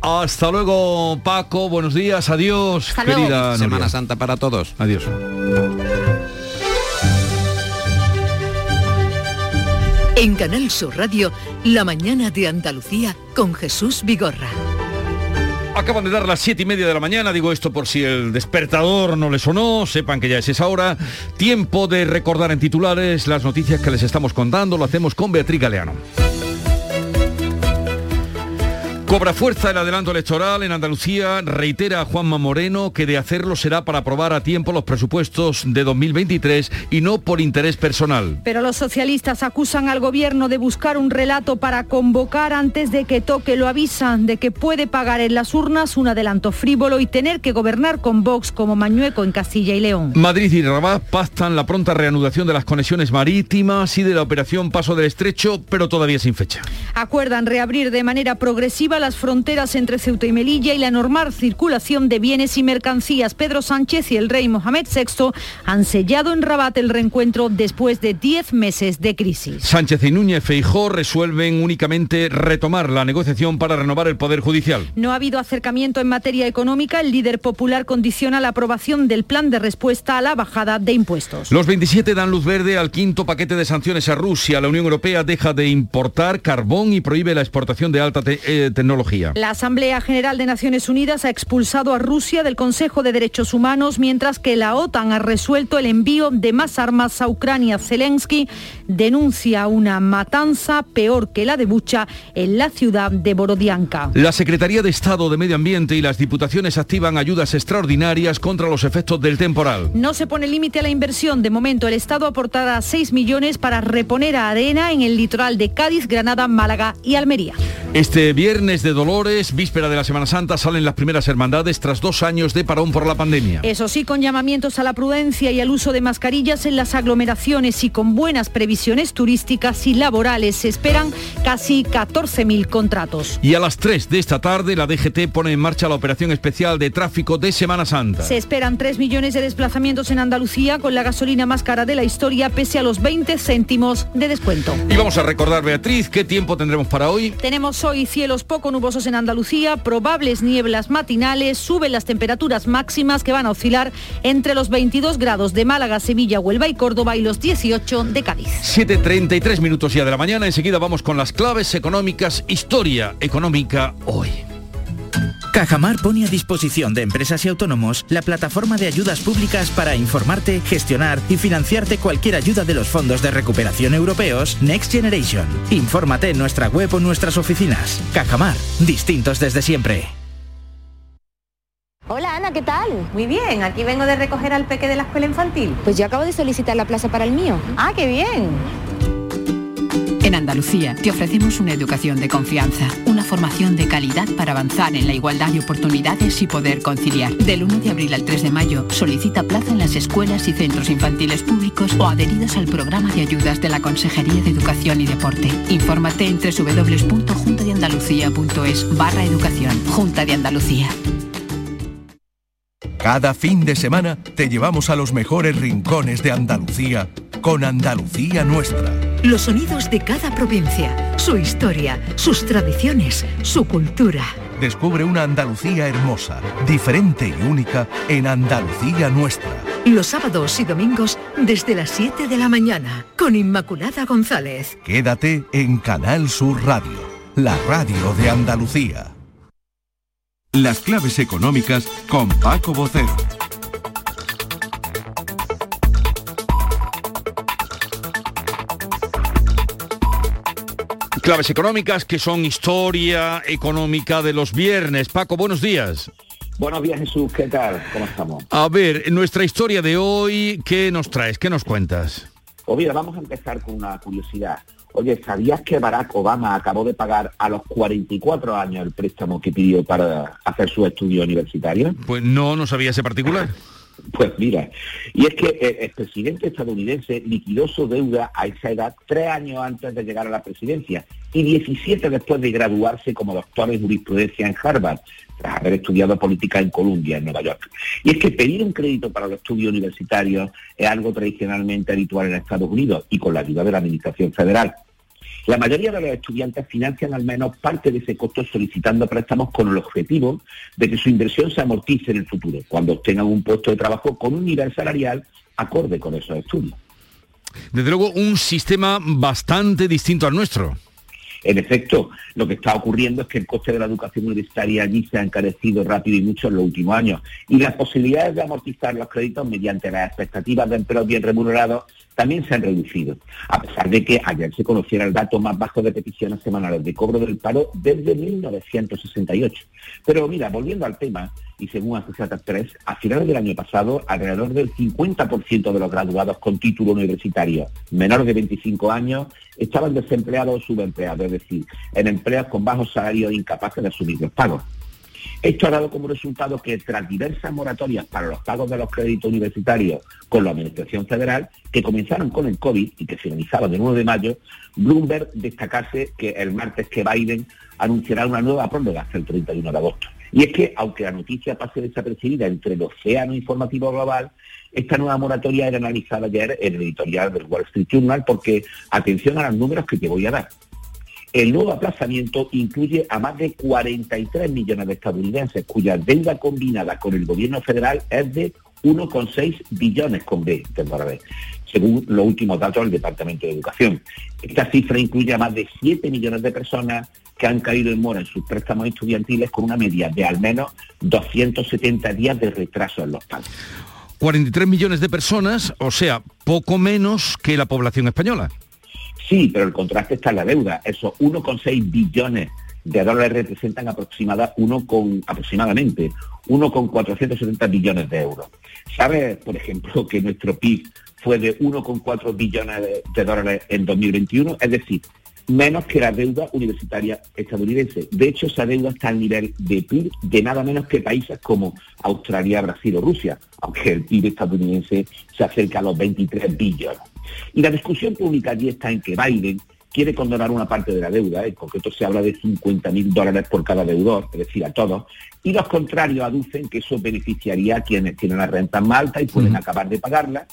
hasta luego, Paco. Buenos días. Adiós, hasta querida luego. Semana Santa para todos. Adiós. En Canal Sur Radio, La Mañana de Andalucía con Jesús Vigorra. Acaban de dar las siete y media de la mañana, digo esto por si el despertador no les sonó, sepan que ya es esa hora. Tiempo de recordar en titulares las noticias que les estamos contando, lo hacemos con Beatriz Galeano. Cobra fuerza el adelanto electoral en Andalucía, reitera Juanma Moreno que de hacerlo será para aprobar a tiempo los presupuestos de dos mil veintitrés y no por interés personal. Pero los socialistas acusan al gobierno de buscar un relato para convocar antes de que toque, lo avisan de que puede pagar en las urnas un adelanto frívolo y tener que gobernar con Vox como Mañueco en Castilla y León. Madrid y Rabat pactan la pronta reanudación de las conexiones marítimas y de la operación Paso del Estrecho, pero todavía sin fecha. Acuerdan reabrir de manera progresiva las fronteras entre Ceuta y Melilla y la normal circulación de bienes y mercancías. Pedro Sánchez y el rey Mohamed sexto han sellado en Rabat el reencuentro después de diez meses de crisis. Sánchez y Núñez Feijóo resuelven únicamente retomar la negociación para renovar el Poder Judicial. No ha habido acercamiento en materia económica. El líder popular condiciona la aprobación del plan de respuesta a la bajada de impuestos. Los veintisiete dan luz verde al quinto paquete de sanciones a Rusia. La Unión Europea deja de importar carbón y prohíbe la exportación de alta te- eh, tecnología. La Asamblea General de Naciones Unidas ha expulsado a Rusia del Consejo de Derechos Humanos, mientras que la OTAN ha resuelto el envío de más armas a Ucrania. Zelensky denuncia una matanza peor que la de Bucha en la ciudad de Borodianka. La Secretaría de Estado de Medio Ambiente y las diputaciones activan ayudas extraordinarias contra los efectos del temporal. No se pone límite a la inversión. De momento, el Estado aportará seis millones para reponer arena en el litoral de Cádiz, Granada, Málaga y Almería. Este viernes de Dolores, víspera de la Semana Santa, salen las primeras hermandades tras dos años de parón por la pandemia. Eso sí, con llamamientos a la prudencia y al uso de mascarillas en las aglomeraciones y con buenas previsiones turísticas y laborales. Se esperan casi catorce mil contratos. Y a las tres de esta tarde, la D G T pone en marcha la operación especial de tráfico de Semana Santa. Se esperan tres millones de desplazamientos en Andalucía con la gasolina más cara de la historia, pese a los veinte céntimos de descuento. Y vamos a recordar, Beatriz, ¿qué tiempo tendremos para hoy? Tenemos hoy cielos poco nubosos en Andalucía, probables nieblas matinales, suben las temperaturas máximas que van a oscilar entre los veintidós grados de Málaga, Sevilla, Huelva y Córdoba y los dieciocho de Cádiz. siete treinta y tres minutos ya de la mañana, enseguida vamos con las claves económicas, historia económica hoy. Cajamar pone a disposición de empresas y autónomos la plataforma de ayudas públicas para informarte, gestionar y financiarte cualquier ayuda de los fondos de recuperación europeos Next Generation. Infórmate en nuestra web o en nuestras oficinas. Cajamar, distintos desde siempre. Hola Ana, ¿qué tal? Muy bien, aquí vengo de recoger al peque de la escuela infantil. Pues yo acabo de solicitar la plaza para el mío. Ah, qué bien. En Andalucía te ofrecemos una educación de confianza, una formación de calidad para avanzar en la igualdad de oportunidades y poder conciliar. Del uno de abril al tres de mayo solicita plaza en las escuelas y centros infantiles públicos o adheridos al programa de ayudas de la Consejería de Educación y Deporte. Infórmate en doble u doble u doble u punto junta de andalucía punto es barra educación. Junta de Andalucía. Cada fin de semana te llevamos a los mejores rincones de Andalucía con Andalucía Nuestra. Los sonidos de cada provincia, su historia, sus tradiciones, su cultura. Descubre una Andalucía hermosa, diferente y única en Andalucía Nuestra. Los sábados y domingos desde las siete de la mañana con Inmaculada González. Quédate en Canal Sur Radio, la radio de Andalucía. Las claves económicas con Paco Bocero. Claves económicas que son historia económica de los viernes. Paco, buenos días. Buenos días, Jesús, ¿qué tal? ¿Cómo estamos? A ver, nuestra historia de hoy, ¿qué nos traes? ¿Qué nos cuentas? Pues mira, vamos a empezar con una curiosidad. Oye, ¿sabías que Barack Obama acabó de pagar a los cuarenta y cuatro años el préstamo que pidió para hacer su estudio universitario? Pues no, no sabía ese particular. Pues mira, y es que el expresidente estadounidense liquidó su deuda a esa edad tres años antes de llegar a la presidencia y diecisiete después de graduarse como doctor en jurisprudencia en Harvard, tras haber estudiado política en Columbia, en Nueva York. Y es que pedir un crédito para los estudios universitarios es algo tradicionalmente habitual en Estados Unidos y con la ayuda de la Administración Federal. La mayoría de los estudiantes financian al menos parte de ese costo solicitando préstamos con el objetivo de que su inversión se amortice en el futuro, cuando obtengan un puesto de trabajo con un nivel salarial acorde con esos estudios. Desde luego, un sistema bastante distinto al nuestro. En efecto, lo que está ocurriendo es que el coste de la educación universitaria allí se ha encarecido rápido y mucho en los últimos años, y las posibilidades de amortizar los créditos mediante las expectativas de empleos bien remunerados también se han reducido, a pesar de que ayer se conociera el dato más bajo de peticiones semanales de cobro del paro desde mil novecientos sesenta y ocho. Pero mira, volviendo al tema, y según Associated Press, a finales del año pasado, alrededor del cincuenta por ciento de los graduados con título universitario menor de veinticinco años estaban desempleados o subempleados, es decir, en empleos con bajos salarios incapaces de asumir los pagos. Esto ha dado como resultado que, tras diversas moratorias para los pagos de los créditos universitarios con la Administración Federal, que comenzaron con el COVID y que finalizaban el nueve de mayo, Bloomberg destacase que el martes que Biden anunciará una nueva prórroga hasta el treinta y uno de agosto. Y es que, aunque la noticia pase desapercibida entre el océano informativo global, esta nueva moratoria era analizada ayer en el editorial del Wall Street Journal porque, atención a los números que te voy a dar, el nuevo aplazamiento incluye a más de cuarenta y tres millones de estadounidenses, cuya deuda combinada con el gobierno federal es de uno coma seis billones con B, según los últimos datos del Departamento de Educación. Esta cifra incluye a más de siete millones de personas que han caído en mora en sus préstamos estudiantiles con una media de al menos doscientos setenta días de retraso en los pagos. cuarenta y tres millones de personas, o sea, poco menos que la población española. Sí, pero el contraste está en la deuda. Esos uno coma seis billones de dólares representan aproximada uno con, aproximadamente uno coma cuatrocientos setenta billones de euros. ¿Sabes, por ejemplo, que nuestro P I B fue de uno coma cuatro billones de, de dólares en dos mil veintiuno? Es decir, menos que la deuda universitaria estadounidense. De hecho, esa deuda está al nivel de P I B de nada menos que países como Australia, Brasil o Rusia, aunque el P I B estadounidense se acerca a los veintitrés billones. Y la discusión pública allí está en que Biden quiere condonar una parte de la deuda, en concreto se habla de cincuenta mil dólares por cada deudor, es decir, a todos, y los contrarios aducen que eso beneficiaría a quienes tienen las rentas más altas y pueden uh-huh. acabar de pagarlas,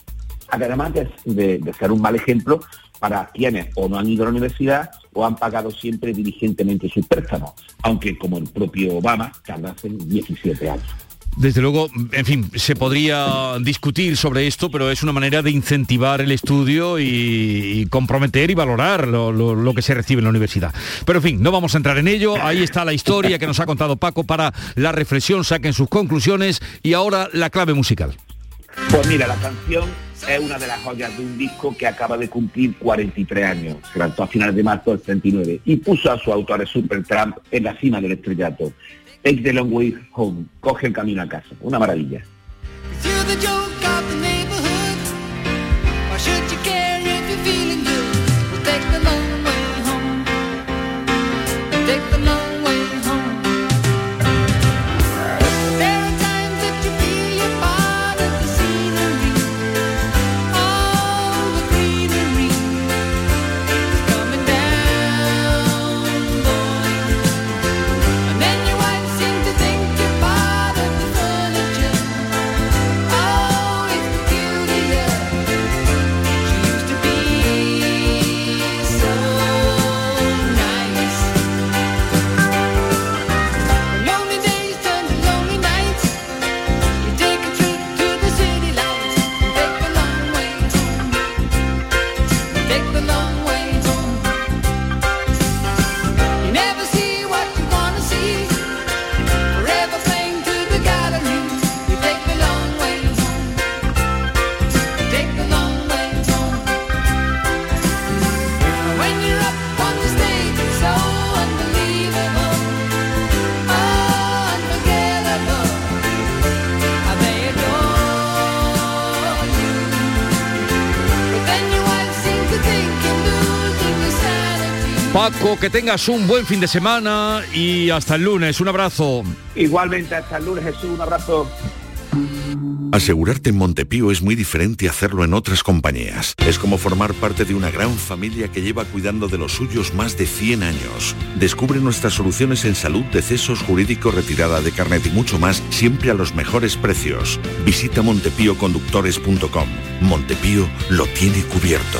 además de, de, de ser un mal ejemplo para quienes o no han ido a la universidad o han pagado siempre diligentemente sus préstamos, aunque como el propio Obama tardasen diecisiete años. Desde luego, en fin, se podría discutir sobre esto, pero es una manera de incentivar el estudio y, y comprometer y valorar lo, lo, lo que se recibe en la universidad. Pero en fin, no vamos a entrar en ello. Ahí está la historia que nos ha contado Paco para la reflexión, saquen sus conclusiones. Y ahora la clave musical. Pues mira, la canción es una de las joyas de un disco que acaba de cumplir cuarenta y tres años. Se lanzó a finales de marzo del treinta y nueve y puso a su autor Supertramp en la cima del estrellato. Take the long way home, coge el camino a casa. Una maravilla. Oh Paco, que tengas un buen fin de semana y hasta el lunes. Un abrazo. Igualmente, hasta el lunes, Jesús. Un abrazo. Asegurarte en Montepío es muy diferente a hacerlo en otras compañías. Es como formar parte de una gran familia que lleva cuidando de los suyos más de cien años. Descubre nuestras soluciones en salud, decesos, jurídico, retirada de carnet y mucho más, siempre a los mejores precios. Visita montepío conductores punto com. Montepío lo tiene cubierto.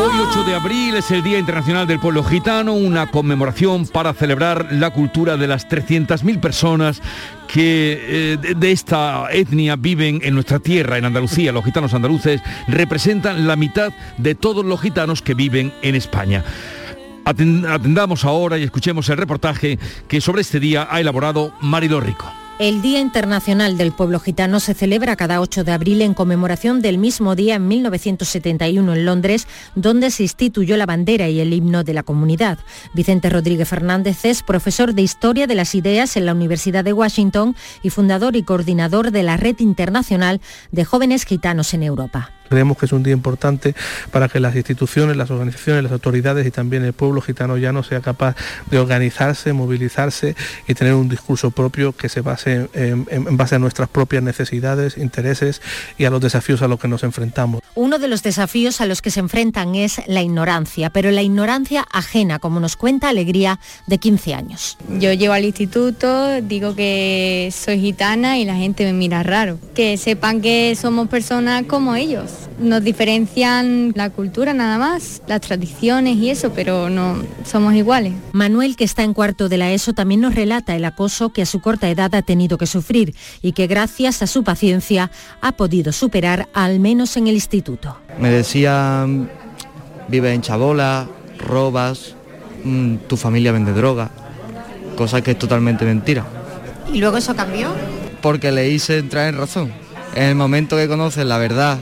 Hoy ocho de abril es el Día Internacional del Pueblo Gitano, una conmemoración para celebrar la cultura de las trescientas mil personas que eh, de esta etnia viven en nuestra tierra, en Andalucía. Los gitanos andaluces representan la mitad de todos los gitanos que viven en España. Atendamos ahora y escuchemos el reportaje que sobre este día ha elaborado Mariló Rico. El Día Internacional del Pueblo Gitano se celebra cada ocho de abril en conmemoración del mismo día en mil novecientos setenta y uno en Londres, donde se instituyó la bandera y el himno de la comunidad. Vicente Rodríguez Fernández es profesor de Historia de las Ideas en la Universidad de Washington y fundador y coordinador de la Red Internacional de Jóvenes Gitanos en Europa. Creemos que es un día importante para que las instituciones, las organizaciones, las autoridades y también el pueblo gitano llano sea capaz de organizarse, movilizarse y tener un discurso propio que se base en, en base a nuestras propias necesidades, intereses y a los desafíos a los que nos enfrentamos. Uno de los desafíos a los que se enfrentan es la ignorancia, pero la ignorancia ajena, como nos cuenta Alegría, de quince años. Yo llego al instituto, digo que soy gitana y la gente me mira raro. Que sepan que somos personas como ellos. Nos diferencian la cultura nada más, las tradiciones y eso, pero no somos iguales. Manuel, que está en cuarto de la ESO, también nos relata el acoso que a su corta edad ha tenido que sufrir y que gracias a su paciencia ha podido superar, al menos en el instituto. Me decían, vives en chabola, robas, tu familia vende droga, cosa que es totalmente mentira. ¿Y luego eso cambió? Porque le hice entrar en razón. En el momento que conoces la verdad,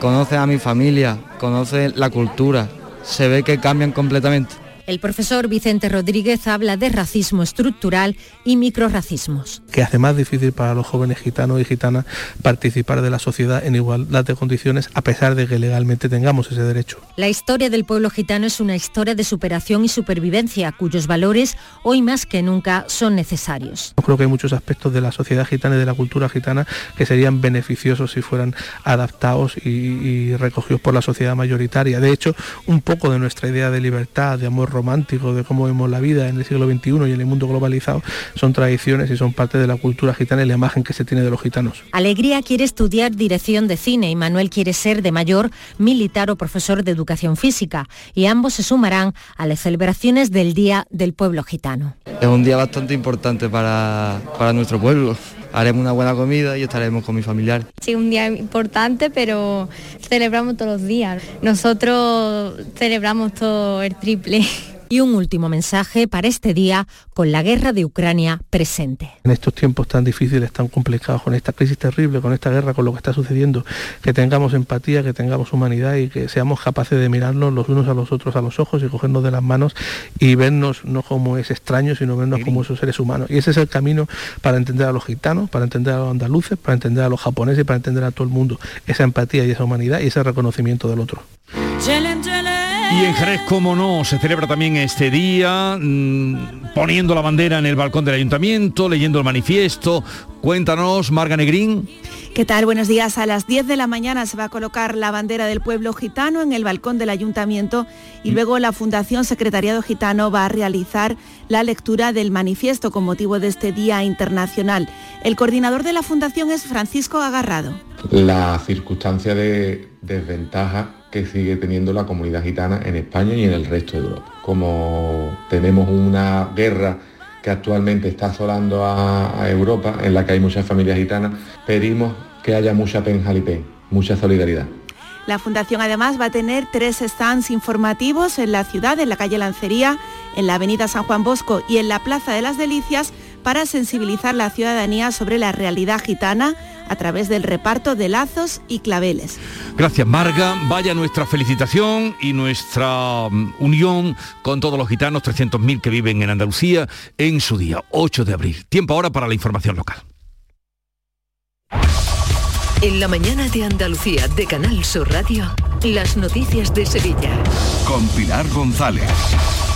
conoce a mi familia, conoce la cultura, se ve que cambian completamente. El profesor Vicente Rodríguez habla de racismo estructural y microrracismos. Que hace más difícil para los jóvenes gitanos y gitanas participar de la sociedad en igualdad de condiciones, a pesar de que legalmente tengamos ese derecho. La historia del pueblo gitano es una historia de superación y supervivencia, cuyos valores hoy más que nunca son necesarios. Yo creo que hay muchos aspectos de la sociedad gitana y de la cultura gitana que serían beneficiosos si fueran adaptados y, y recogidos por la sociedad mayoritaria. De hecho, un poco de nuestra idea de libertad, de amor romántico, de cómo vemos la vida en el siglo veintiuno y en el mundo globalizado, son tradiciones y son parte de la cultura gitana y la imagen que se tiene de los gitanos. Alegría quiere estudiar dirección de cine y Manuel quiere ser de mayor militar o profesor de educación física, y ambos se sumarán a las celebraciones del Día del Pueblo Gitano. Es un día bastante importante para, para nuestro pueblo. Haremos una buena comida y estaremos con mi familiar. Sí, un día importante, pero celebramos todos los días. Nosotros celebramos todo el triple. Y un último mensaje para este día, con la guerra de Ucrania presente. En estos tiempos tan difíciles, tan complicados, con esta crisis terrible, con esta guerra, con lo que está sucediendo, que tengamos empatía, que tengamos humanidad y que seamos capaces de mirarnos los unos a los otros a los ojos y cogernos de las manos y vernos no como es extraño, sino vernos como esos seres humanos. Y ese es el camino para entender a los gitanos, para entender a los andaluces, para entender a los japoneses y para entender a todo el mundo. Esa empatía y esa humanidad y ese reconocimiento del otro. Y en Jerez, como no, se celebra también este día, mmm, poniendo la bandera en el balcón del ayuntamiento, leyendo el manifiesto. Cuéntanos, Marga Negrín. ¿Qué tal? Buenos días. A las diez de la mañana se va a colocar la bandera del pueblo gitano en el balcón del ayuntamiento y mm. luego la Fundación Secretariado Gitano va a realizar la lectura del manifiesto con motivo de este Día Internacional. El coordinador de la fundación es Francisco Agarrado. La circunstancia de desventaja que sigue teniendo la comunidad gitana en España y en el resto de Europa. Como tenemos una guerra que actualmente está asolando a, a Europa, en la que hay muchas familias gitanas, pedimos que haya mucha penjalipén, mucha solidaridad. La Fundación además va a tener tres stands informativos en la ciudad, en la calle Lancería, en la avenida San Juan Bosco y en la Plaza de las Delicias, para sensibilizar la ciudadanía sobre la realidad gitana a través del reparto de lazos y claveles. Gracias, Marga. Vaya nuestra felicitación y nuestra unión con todos los gitanos, trescientos mil que viven en Andalucía, en su día, ocho de abril. Tiempo ahora para la información local. En la mañana de Andalucía, de Canal Sur Radio, las noticias de Sevilla. Con Pilar González.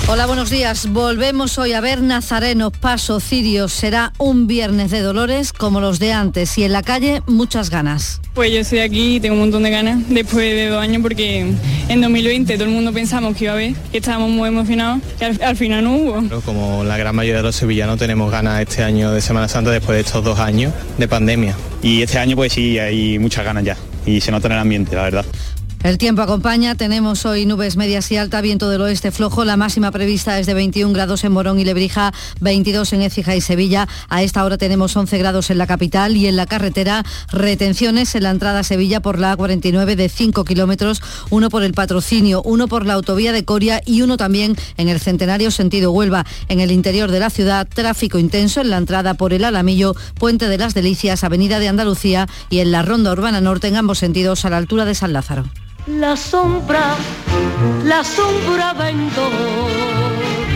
Hola, buenos días. Volvemos hoy a ver nazarenos, pasos, cirios. Será un viernes de dolores como los de antes, y en la calle muchas ganas. Pues yo estoy aquí y tengo un montón de ganas después de dos años, porque en dos mil veinte todo el mundo pensamos que iba a haber, que estábamos muy emocionados, y al, al final no hubo. Como la gran mayoría de los sevillanos tenemos ganas este año de Semana Santa después de estos dos años de pandemia. Y este año pues sí, hay muchas ganas ya, y se nota en el ambiente, la verdad. El tiempo acompaña, tenemos hoy nubes medias y alta, viento del oeste flojo, la máxima prevista es de veintiún grados en Morón y Lebrija, veintidós en Écija y Sevilla, a esta hora tenemos once grados en la capital, y en la carretera retenciones en la entrada a Sevilla por la A cuarenta y nueve de cinco kilómetros, uno por el Patrocinio, uno por la autovía de Coria y uno también en el Centenario sentido Huelva. En el interior de la ciudad, tráfico intenso en la entrada por el Alamillo, Puente de las Delicias, Avenida de Andalucía, y en la Ronda Urbana Norte en ambos sentidos a la altura de San Lázaro. La sombra, la sombra vendó.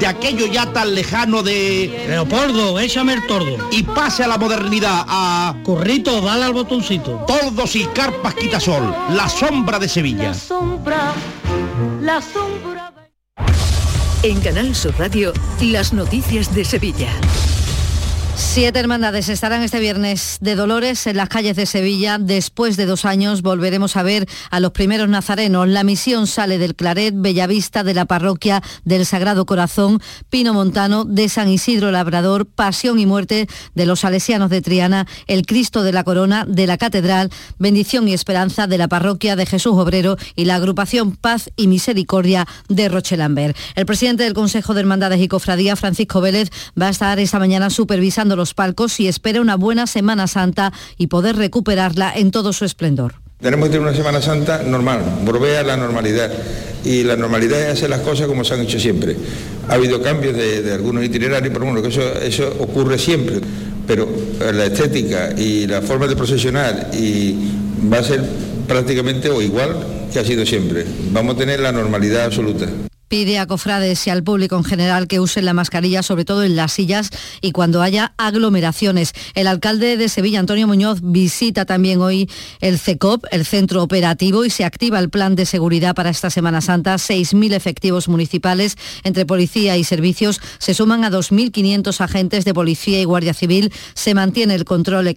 de aquello ya tan lejano de... Leopoldo, échame el tordo. Y pase a la modernidad, a... Corrito, dale al botoncito. Tordos y carpas Quitasol, la sombra de Sevilla. La sombra, la sombra... En Canal Sur Radio, las noticias de Sevilla. Siete hermandades estarán este viernes de Dolores en las calles de Sevilla. Después de dos años volveremos a ver a los primeros nazarenos. La misión sale del Claret, Bellavista, de la Parroquia del Sagrado Corazón, Pino Montano, de San Isidro Labrador, Pasión y Muerte de los Salesianos de Triana, el Cristo de la Corona de la Catedral, Bendición y Esperanza de la Parroquia de Jesús Obrero y la agrupación Paz y Misericordia de Rochelamber. El presidente del Consejo de Hermandades y Cofradías, Francisco Vélez, va a estar esta mañana supervisando los palcos y espera una buena Semana Santa y poder recuperarla en todo su esplendor. Tenemos que tener una Semana Santa normal, volver a la normalidad, y la normalidad es hacer las cosas como se han hecho siempre. Ha habido cambios de, de algunos itinerarios, pero bueno, que eso, eso ocurre siempre, pero la estética y la forma de procesionar y va a ser prácticamente o igual que ha sido siempre. Vamos a tener la normalidad absoluta. Pide a cofrades y al público en general que usen la mascarilla, sobre todo en las sillas y cuando haya aglomeraciones. El alcalde de Sevilla, Antonio Muñoz, visita también hoy el C E C O P, el centro operativo, y se activa el plan de seguridad para esta Semana Santa. seis mil efectivos municipales entre policía y servicios se suman a dos mil quinientos agentes de policía y guardia civil. Se mantiene el control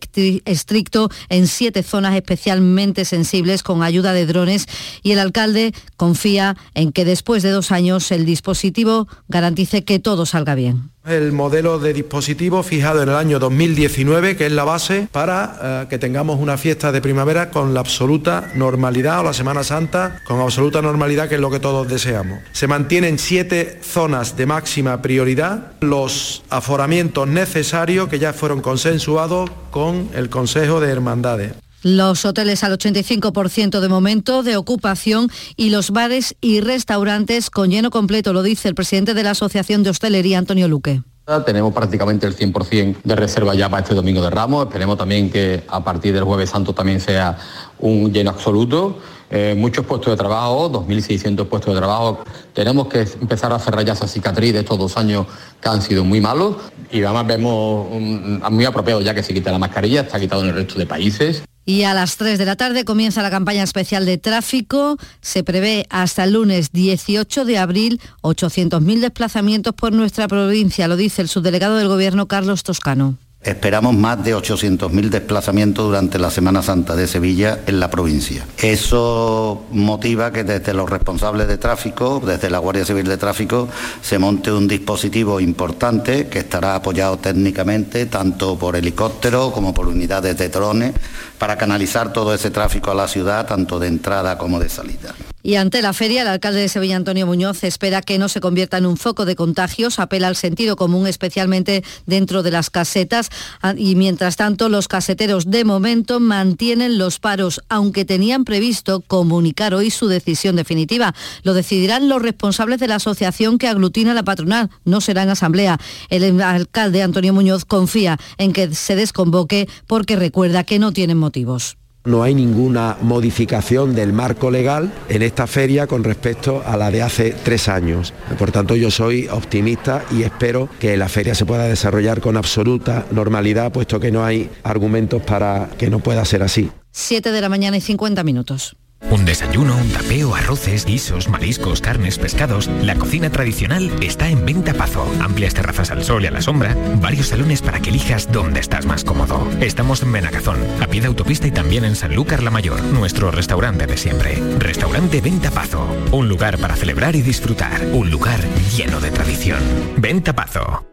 estricto en siete zonas especialmente sensibles con ayuda de drones, y el alcalde confía en que después de dos años el dispositivo garantice que todo salga bien. El modelo de dispositivo fijado en el año dos mil diecinueve, que es la base para eh, que tengamos una fiesta de primavera con la absoluta normalidad, o la Semana Santa con absoluta normalidad, que es lo que todos deseamos. Se mantienen siete zonas de máxima prioridad, los aforamientos necesarios que ya fueron consensuados con el Consejo de Hermandades. Los hoteles al ochenta y cinco por ciento de momento de ocupación, y los bares y restaurantes con lleno completo, lo dice el presidente de la Asociación de Hostelería, Antonio Luque. Tenemos prácticamente el cien por ciento de reserva ya para este Domingo de Ramos. Esperemos también que a partir del Jueves Santo también sea un lleno absoluto. Eh, muchos puestos de trabajo, dos mil seiscientos puestos de trabajo. Tenemos que empezar a cerrar ya esa cicatriz de estos dos años que han sido muy malos. Y además vemos un, muy apropiado ya que se quita la mascarilla, está quitado en el resto de países. Y a las tres de la tarde comienza la campaña especial de tráfico. Se prevé hasta el lunes dieciocho de abril ochocientos mil desplazamientos por nuestra provincia, lo dice el subdelegado del Gobierno, Carlos Toscano. Esperamos más de ochocientos mil desplazamientos durante la Semana Santa de Sevilla en la provincia. Eso motiva que desde los responsables de tráfico, desde la Guardia Civil de Tráfico, se monte un dispositivo importante que estará apoyado técnicamente tanto por helicóptero como por unidades de drones para canalizar todo ese tráfico a la ciudad, tanto de entrada como de salida. Y ante la feria, el alcalde de Sevilla, Antonio Muñoz, espera que no se convierta en un foco de contagios, apela al sentido común, especialmente dentro de las casetas, y mientras tanto los caseteros de momento mantienen los paros, aunque tenían previsto comunicar hoy su decisión definitiva. Lo decidirán los responsables de la asociación que aglutina la patronal, no será en asamblea. El alcalde Antonio Muñoz confía en que se desconvoque porque recuerda que no tienen motivos. No hay ninguna modificación del marco legal en esta feria con respecto a la de hace tres años. Por tanto, yo soy optimista y espero que la feria se pueda desarrollar con absoluta normalidad, puesto que no hay argumentos para que no pueda ser así. Siete de la mañana y cincuenta minutos. Un desayuno, un tapeo, arroces, guisos, mariscos, carnes, pescados. La cocina tradicional está en Venta Pazo. Amplias terrazas al sol y a la sombra. Varios salones para que elijas dónde estás más cómodo. Estamos en Benagazón, a pie de autopista, y también en Sanlúcar la Mayor, nuestro restaurante de siempre. Restaurante Venta Pazo. Un lugar para celebrar y disfrutar. Un lugar lleno de tradición. Venta Pazo.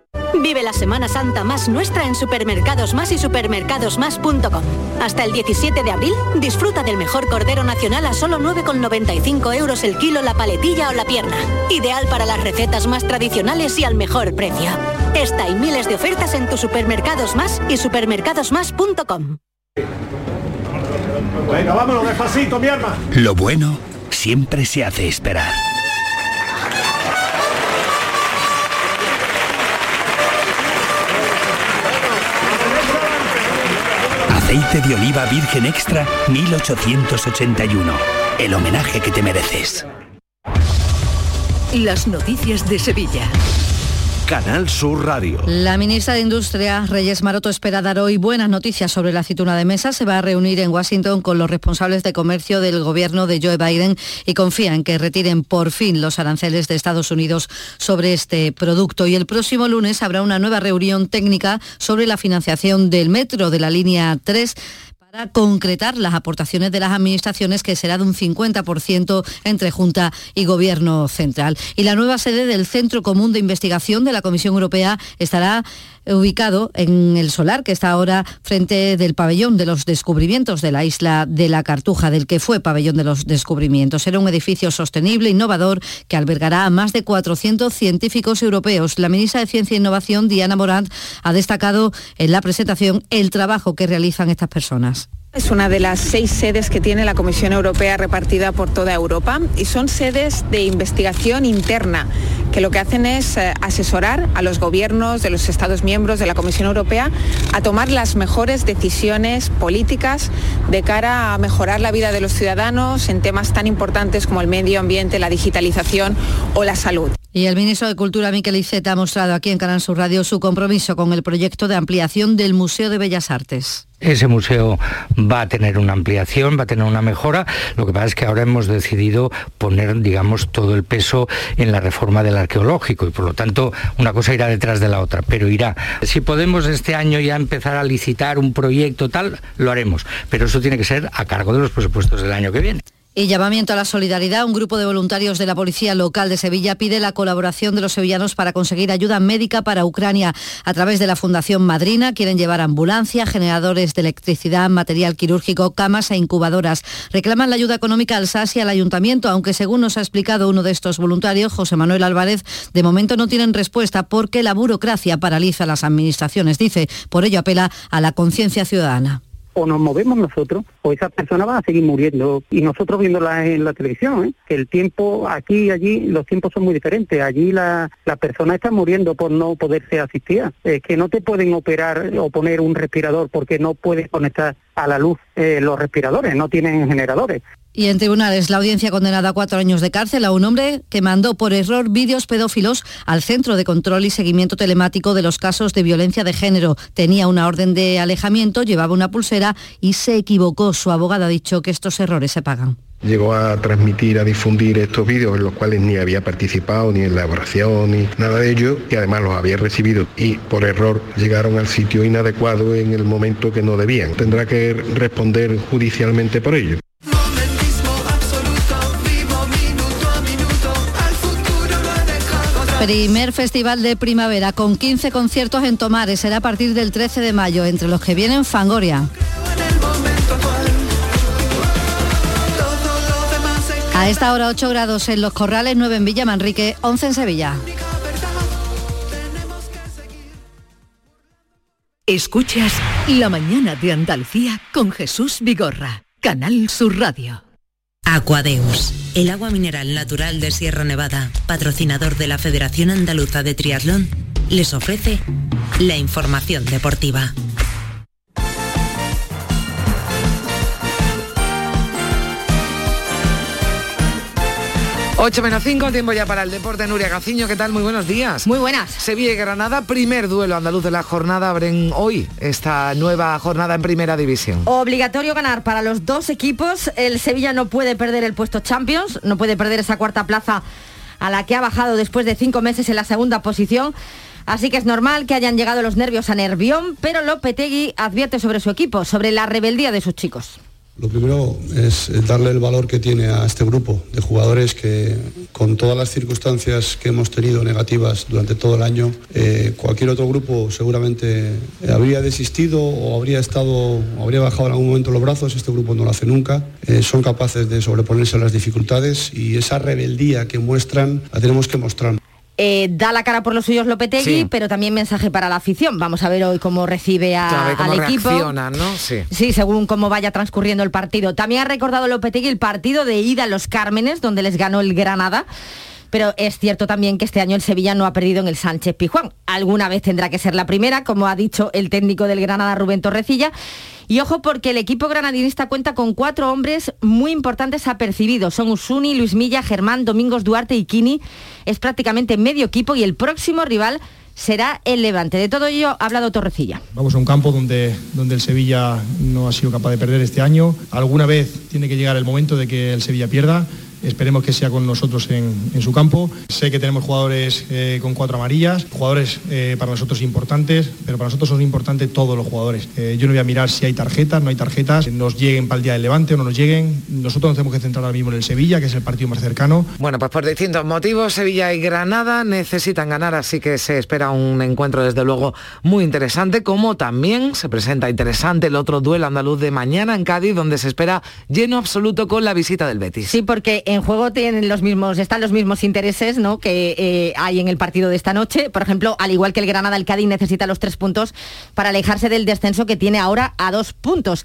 Vive la Semana Santa más nuestra en Supermercados Más y supermercados más punto com. Hasta el diecisiete de abril, disfruta del mejor cordero nacional a solo nueve con noventa y cinco euros el kilo, la paletilla o la pierna. Ideal para las recetas más tradicionales y al mejor precio. Esta y miles de ofertas en tu Supermercados Más y supermercados más punto com. Venga, vámonos, despacito, mi arma. Lo bueno siempre se hace esperar. Aceite de oliva virgen extra mil ochocientos ochenta y uno. El homenaje que te mereces. Las noticias de Sevilla. Canal Sur Radio. La ministra de Industria, Reyes Maroto, espera dar hoy buenas noticias sobre la aceituna de mesa. Se va a reunir en Washington con los responsables de comercio del gobierno de Joe Biden y confía en que retiren por fin los aranceles de Estados Unidos sobre este producto. Y el próximo lunes habrá una nueva reunión técnica sobre la financiación del metro de la línea tres. Para concretar las aportaciones de las administraciones, que será de un cincuenta por ciento entre Junta y Gobierno Central. Y la nueva sede del Centro Común de Investigación de la Comisión Europea estará ubicado en el solar que está ahora frente del pabellón de los descubrimientos de la isla de la Cartuja, del que fue pabellón de los descubrimientos. Era un edificio sostenible, innovador, que albergará a más de cuatrocientos científicos europeos. La ministra de Ciencia e Innovación, Diana Morant, ha destacado en la presentación el trabajo que realizan estas personas. Es una de las seis sedes que tiene la Comisión Europea repartida por toda Europa, y son sedes de investigación interna que lo que hacen es eh, asesorar a los gobiernos de los Estados miembros de la Comisión Europea a tomar las mejores decisiones políticas de cara a mejorar la vida de los ciudadanos en temas tan importantes como el medio ambiente, la digitalización o la salud. Y el ministro de Cultura, Miquel Iceta, ha mostrado aquí en Canal Sur Radio su compromiso con el proyecto de ampliación del Museo de Bellas Artes. Ese museo va a tener una ampliación, va a tener una mejora. Lo que pasa es que ahora hemos decidido poner, digamos, todo el peso en la reforma del arqueológico, y por lo tanto una cosa irá detrás de la otra, pero irá. Si podemos este año ya empezar a licitar un proyecto tal, lo haremos, pero eso tiene que ser a cargo de los presupuestos del año que viene. Y llamamiento a la solidaridad. Un grupo de voluntarios de la Policía Local de Sevilla pide la colaboración de los sevillanos para conseguir ayuda médica para Ucrania. A través de la Fundación Madrina quieren llevar ambulancia, generadores de electricidad, material quirúrgico, camas e incubadoras. Reclaman la ayuda económica al S A S y al Ayuntamiento, aunque, según nos ha explicado uno de estos voluntarios, José Manuel Álvarez, de momento no tienen respuesta porque la burocracia paraliza las administraciones, dice. Por ello apela a la conciencia ciudadana. O nos movemos nosotros, o esas personas van a seguir muriendo. Y nosotros viéndolas en la televisión, ¿eh? Que el tiempo aquí y allí, los tiempos son muy diferentes. Allí las la personas están muriendo por no poderse asistir. Es que no te pueden operar o poner un respirador porque no puedes conectar a la luz eh, los respiradores, no tienen generadores. Y en tribunales, la audiencia condenada a cuatro años de cárcel a un hombre que mandó por error vídeos pedófilos al Centro de Control y Seguimiento Telemático de los Casos de Violencia de Género. Tenía una orden de alejamiento, llevaba una pulsera y se equivocó. Su abogado ha dicho que estos errores se pagan. Llegó a transmitir, a difundir estos vídeos en los cuales ni había participado, ni en la elaboración, ni nada de ello, y además los había recibido y por error llegaron al sitio inadecuado en el momento que no debían. Tendrá que responder judicialmente por ello. Primer festival de primavera con quince conciertos en Tomares, será a partir del trece de mayo, entre los que vienen Fangoria. A esta hora ocho grados en Los Corrales, nueve en Villa Manrique, once en Sevilla. Escuchas La Mañana de Andalucía con Jesús Vigorra, Canal Sur Radio. Aquadeus, el agua mineral natural de Sierra Nevada, patrocinador de la Federación Andaluza de Triatlón, les ofrece la información deportiva. ocho menos cinco, tiempo ya para el deporte. Nuria Gaciño, ¿qué tal? Muy buenos días. Muy buenas. Sevilla y Granada, primer duelo andaluz de la jornada, abren hoy esta nueva jornada en Primera División. Obligatorio ganar para los dos equipos. El Sevilla no puede perder el puesto Champions, no puede perder esa cuarta plaza a la que ha bajado después de cinco meses en la segunda posición. Así que es normal que hayan llegado los nervios a Nervión, pero Lopetegui advierte sobre su equipo, sobre la rebeldía de sus chicos. Lo primero es darle el valor que tiene a este grupo de jugadores que, con todas las circunstancias que hemos tenido negativas durante todo el año, eh, cualquier otro grupo seguramente habría desistido o habría estado, habría bajado en algún momento los brazos. Este grupo no lo hace nunca, eh, son capaces de sobreponerse a las dificultades y esa rebeldía que muestran la tenemos que mostrar. Eh, da la cara por los suyos Lopetegui, sí, pero también mensaje para la afición. Vamos a ver hoy cómo recibe a, claro, cómo al equipo, ¿no? Sí. Sí, según cómo vaya transcurriendo el partido. También ha recordado Lopetegui el partido de ida a Los Cármenes, donde les ganó el Granada. Pero es cierto también que este año el Sevilla no ha perdido en el Sánchez Pizjuán. Alguna vez tendrá que ser la primera, como ha dicho el técnico del Granada, Rubén Torrecilla. Y ojo, porque el equipo granadinista cuenta con cuatro hombres muy importantes apercibidos. Son Usuni, Luis Milla, Germán, Domingos Duarte y Kini. Es prácticamente medio equipo y el próximo rival será el Levante. De todo ello ha hablado Torrecilla. Vamos a un campo donde, donde el Sevilla no ha sido capaz de perder este año. Alguna vez tiene que llegar el momento de que el Sevilla pierda. Esperemos que sea con nosotros en, en su campo. Sé que tenemos jugadores eh, con cuatro amarillas, jugadores eh, para nosotros importantes, pero para nosotros son importantes todos los jugadores. Eh, yo no voy a mirar si hay tarjetas, no hay tarjetas, nos lleguen para el día del Levante o no nos lleguen. Nosotros nos tenemos que centrar ahora mismo en el Sevilla, que es el partido más cercano. Bueno, pues por distintos motivos, Sevilla y Granada necesitan ganar, así que se espera un encuentro desde luego muy interesante, como también se presenta interesante el otro duelo andaluz de mañana en Cádiz, donde se espera lleno absoluto con la visita del Betis. Sí, porque en juego tienen los mismos, están los mismos intereses, ¿no?, que eh, hay en el partido de esta noche. Por ejemplo, al igual que el Granada, el Cádiz necesita los tres puntos para alejarse del descenso, que tiene ahora a dos puntos.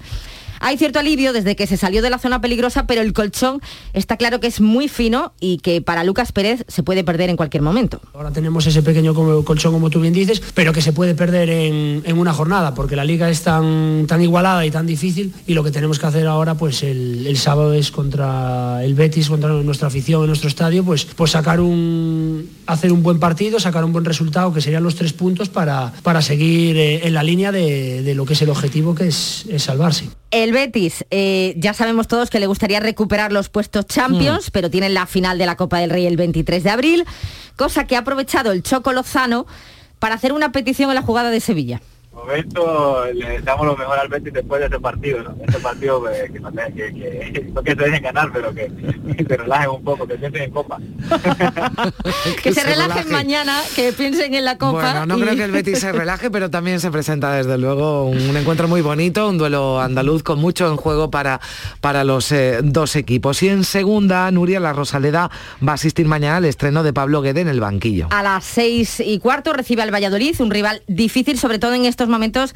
Hay cierto alivio desde que se salió de la zona peligrosa, pero el colchón está claro que es muy fino y que para Lucas Pérez se puede perder en cualquier momento. Ahora tenemos ese pequeño colchón, como tú bien dices, pero que se puede perder en, en una jornada, porque la liga es tan, tan igualada y tan difícil, y lo que tenemos que hacer ahora, pues el, el sábado es contra el Betis, contra nuestra afición en nuestro estadio, pues, pues sacar un, hacer un buen partido, sacar un buen resultado, que serían los tres puntos para, para seguir en la línea de, de lo que es el objetivo, que es, es salvarse. El Betis, eh, ya sabemos todos que le gustaría recuperar los puestos Champions, mm. pero tienen la final de la Copa del Rey el veintitrés de abril, cosa que ha aprovechado el Choco Lozano para hacer una petición a la jugada de Sevilla. De momento le deseamos lo mejor al Betis después de este partido, ¿no? Este partido pues, que, no te, que, que no que te dejen ganar, pero que, que se relajen un poco, que piensen en copa. que, que se, se relajen relaje. Mañana, que piensen en la copa. Bueno, no y... creo que el Betis se relaje, pero también se presenta desde luego un, un encuentro muy bonito, un duelo andaluz con mucho en juego para, para los eh, dos equipos. Y en segunda, Nuria, la Rosaleda va a asistir mañana al estreno de Pablo Guede en el banquillo. A las seis y cuarto recibe al Valladolid, un rival difícil, sobre todo en estos momentos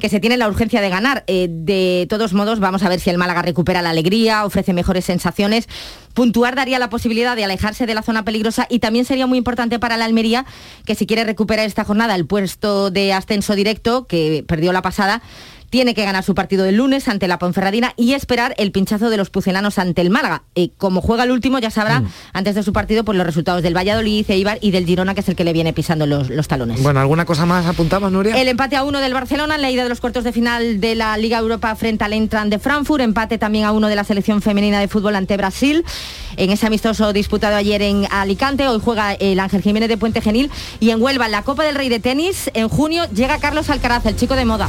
que se tiene la urgencia de ganar. Eh, de todos modos, vamos a ver si el Málaga recupera la alegría, ofrece mejores sensaciones. Puntuar daría la posibilidad de alejarse de la zona peligrosa y también sería muy importante para la Almería, que si quiere recuperar esta jornada el puesto de ascenso directo que perdió la pasada, tiene que ganar su partido del lunes ante la Ponferradina y esperar el pinchazo de los pucelanos ante el Málaga. Eh, como juega el último, ya sabrá mm. antes de su partido pues, los resultados del Valladolid, Eibar y del Girona, que es el que le viene pisando los, los talones. Bueno, ¿alguna cosa más apuntamos, Nuria? El empate a uno del Barcelona en la ida de los cuartos de final de la Liga Europa frente al Eintracht de Frankfurt, empate también a uno de la selección femenina de fútbol ante Brasil, en ese amistoso disputado ayer en Alicante. Hoy juega el Ángel Jiménez de Puente Genil y en Huelva, en la Copa del Rey de tenis, en junio llega Carlos Alcaraz, el chico de moda.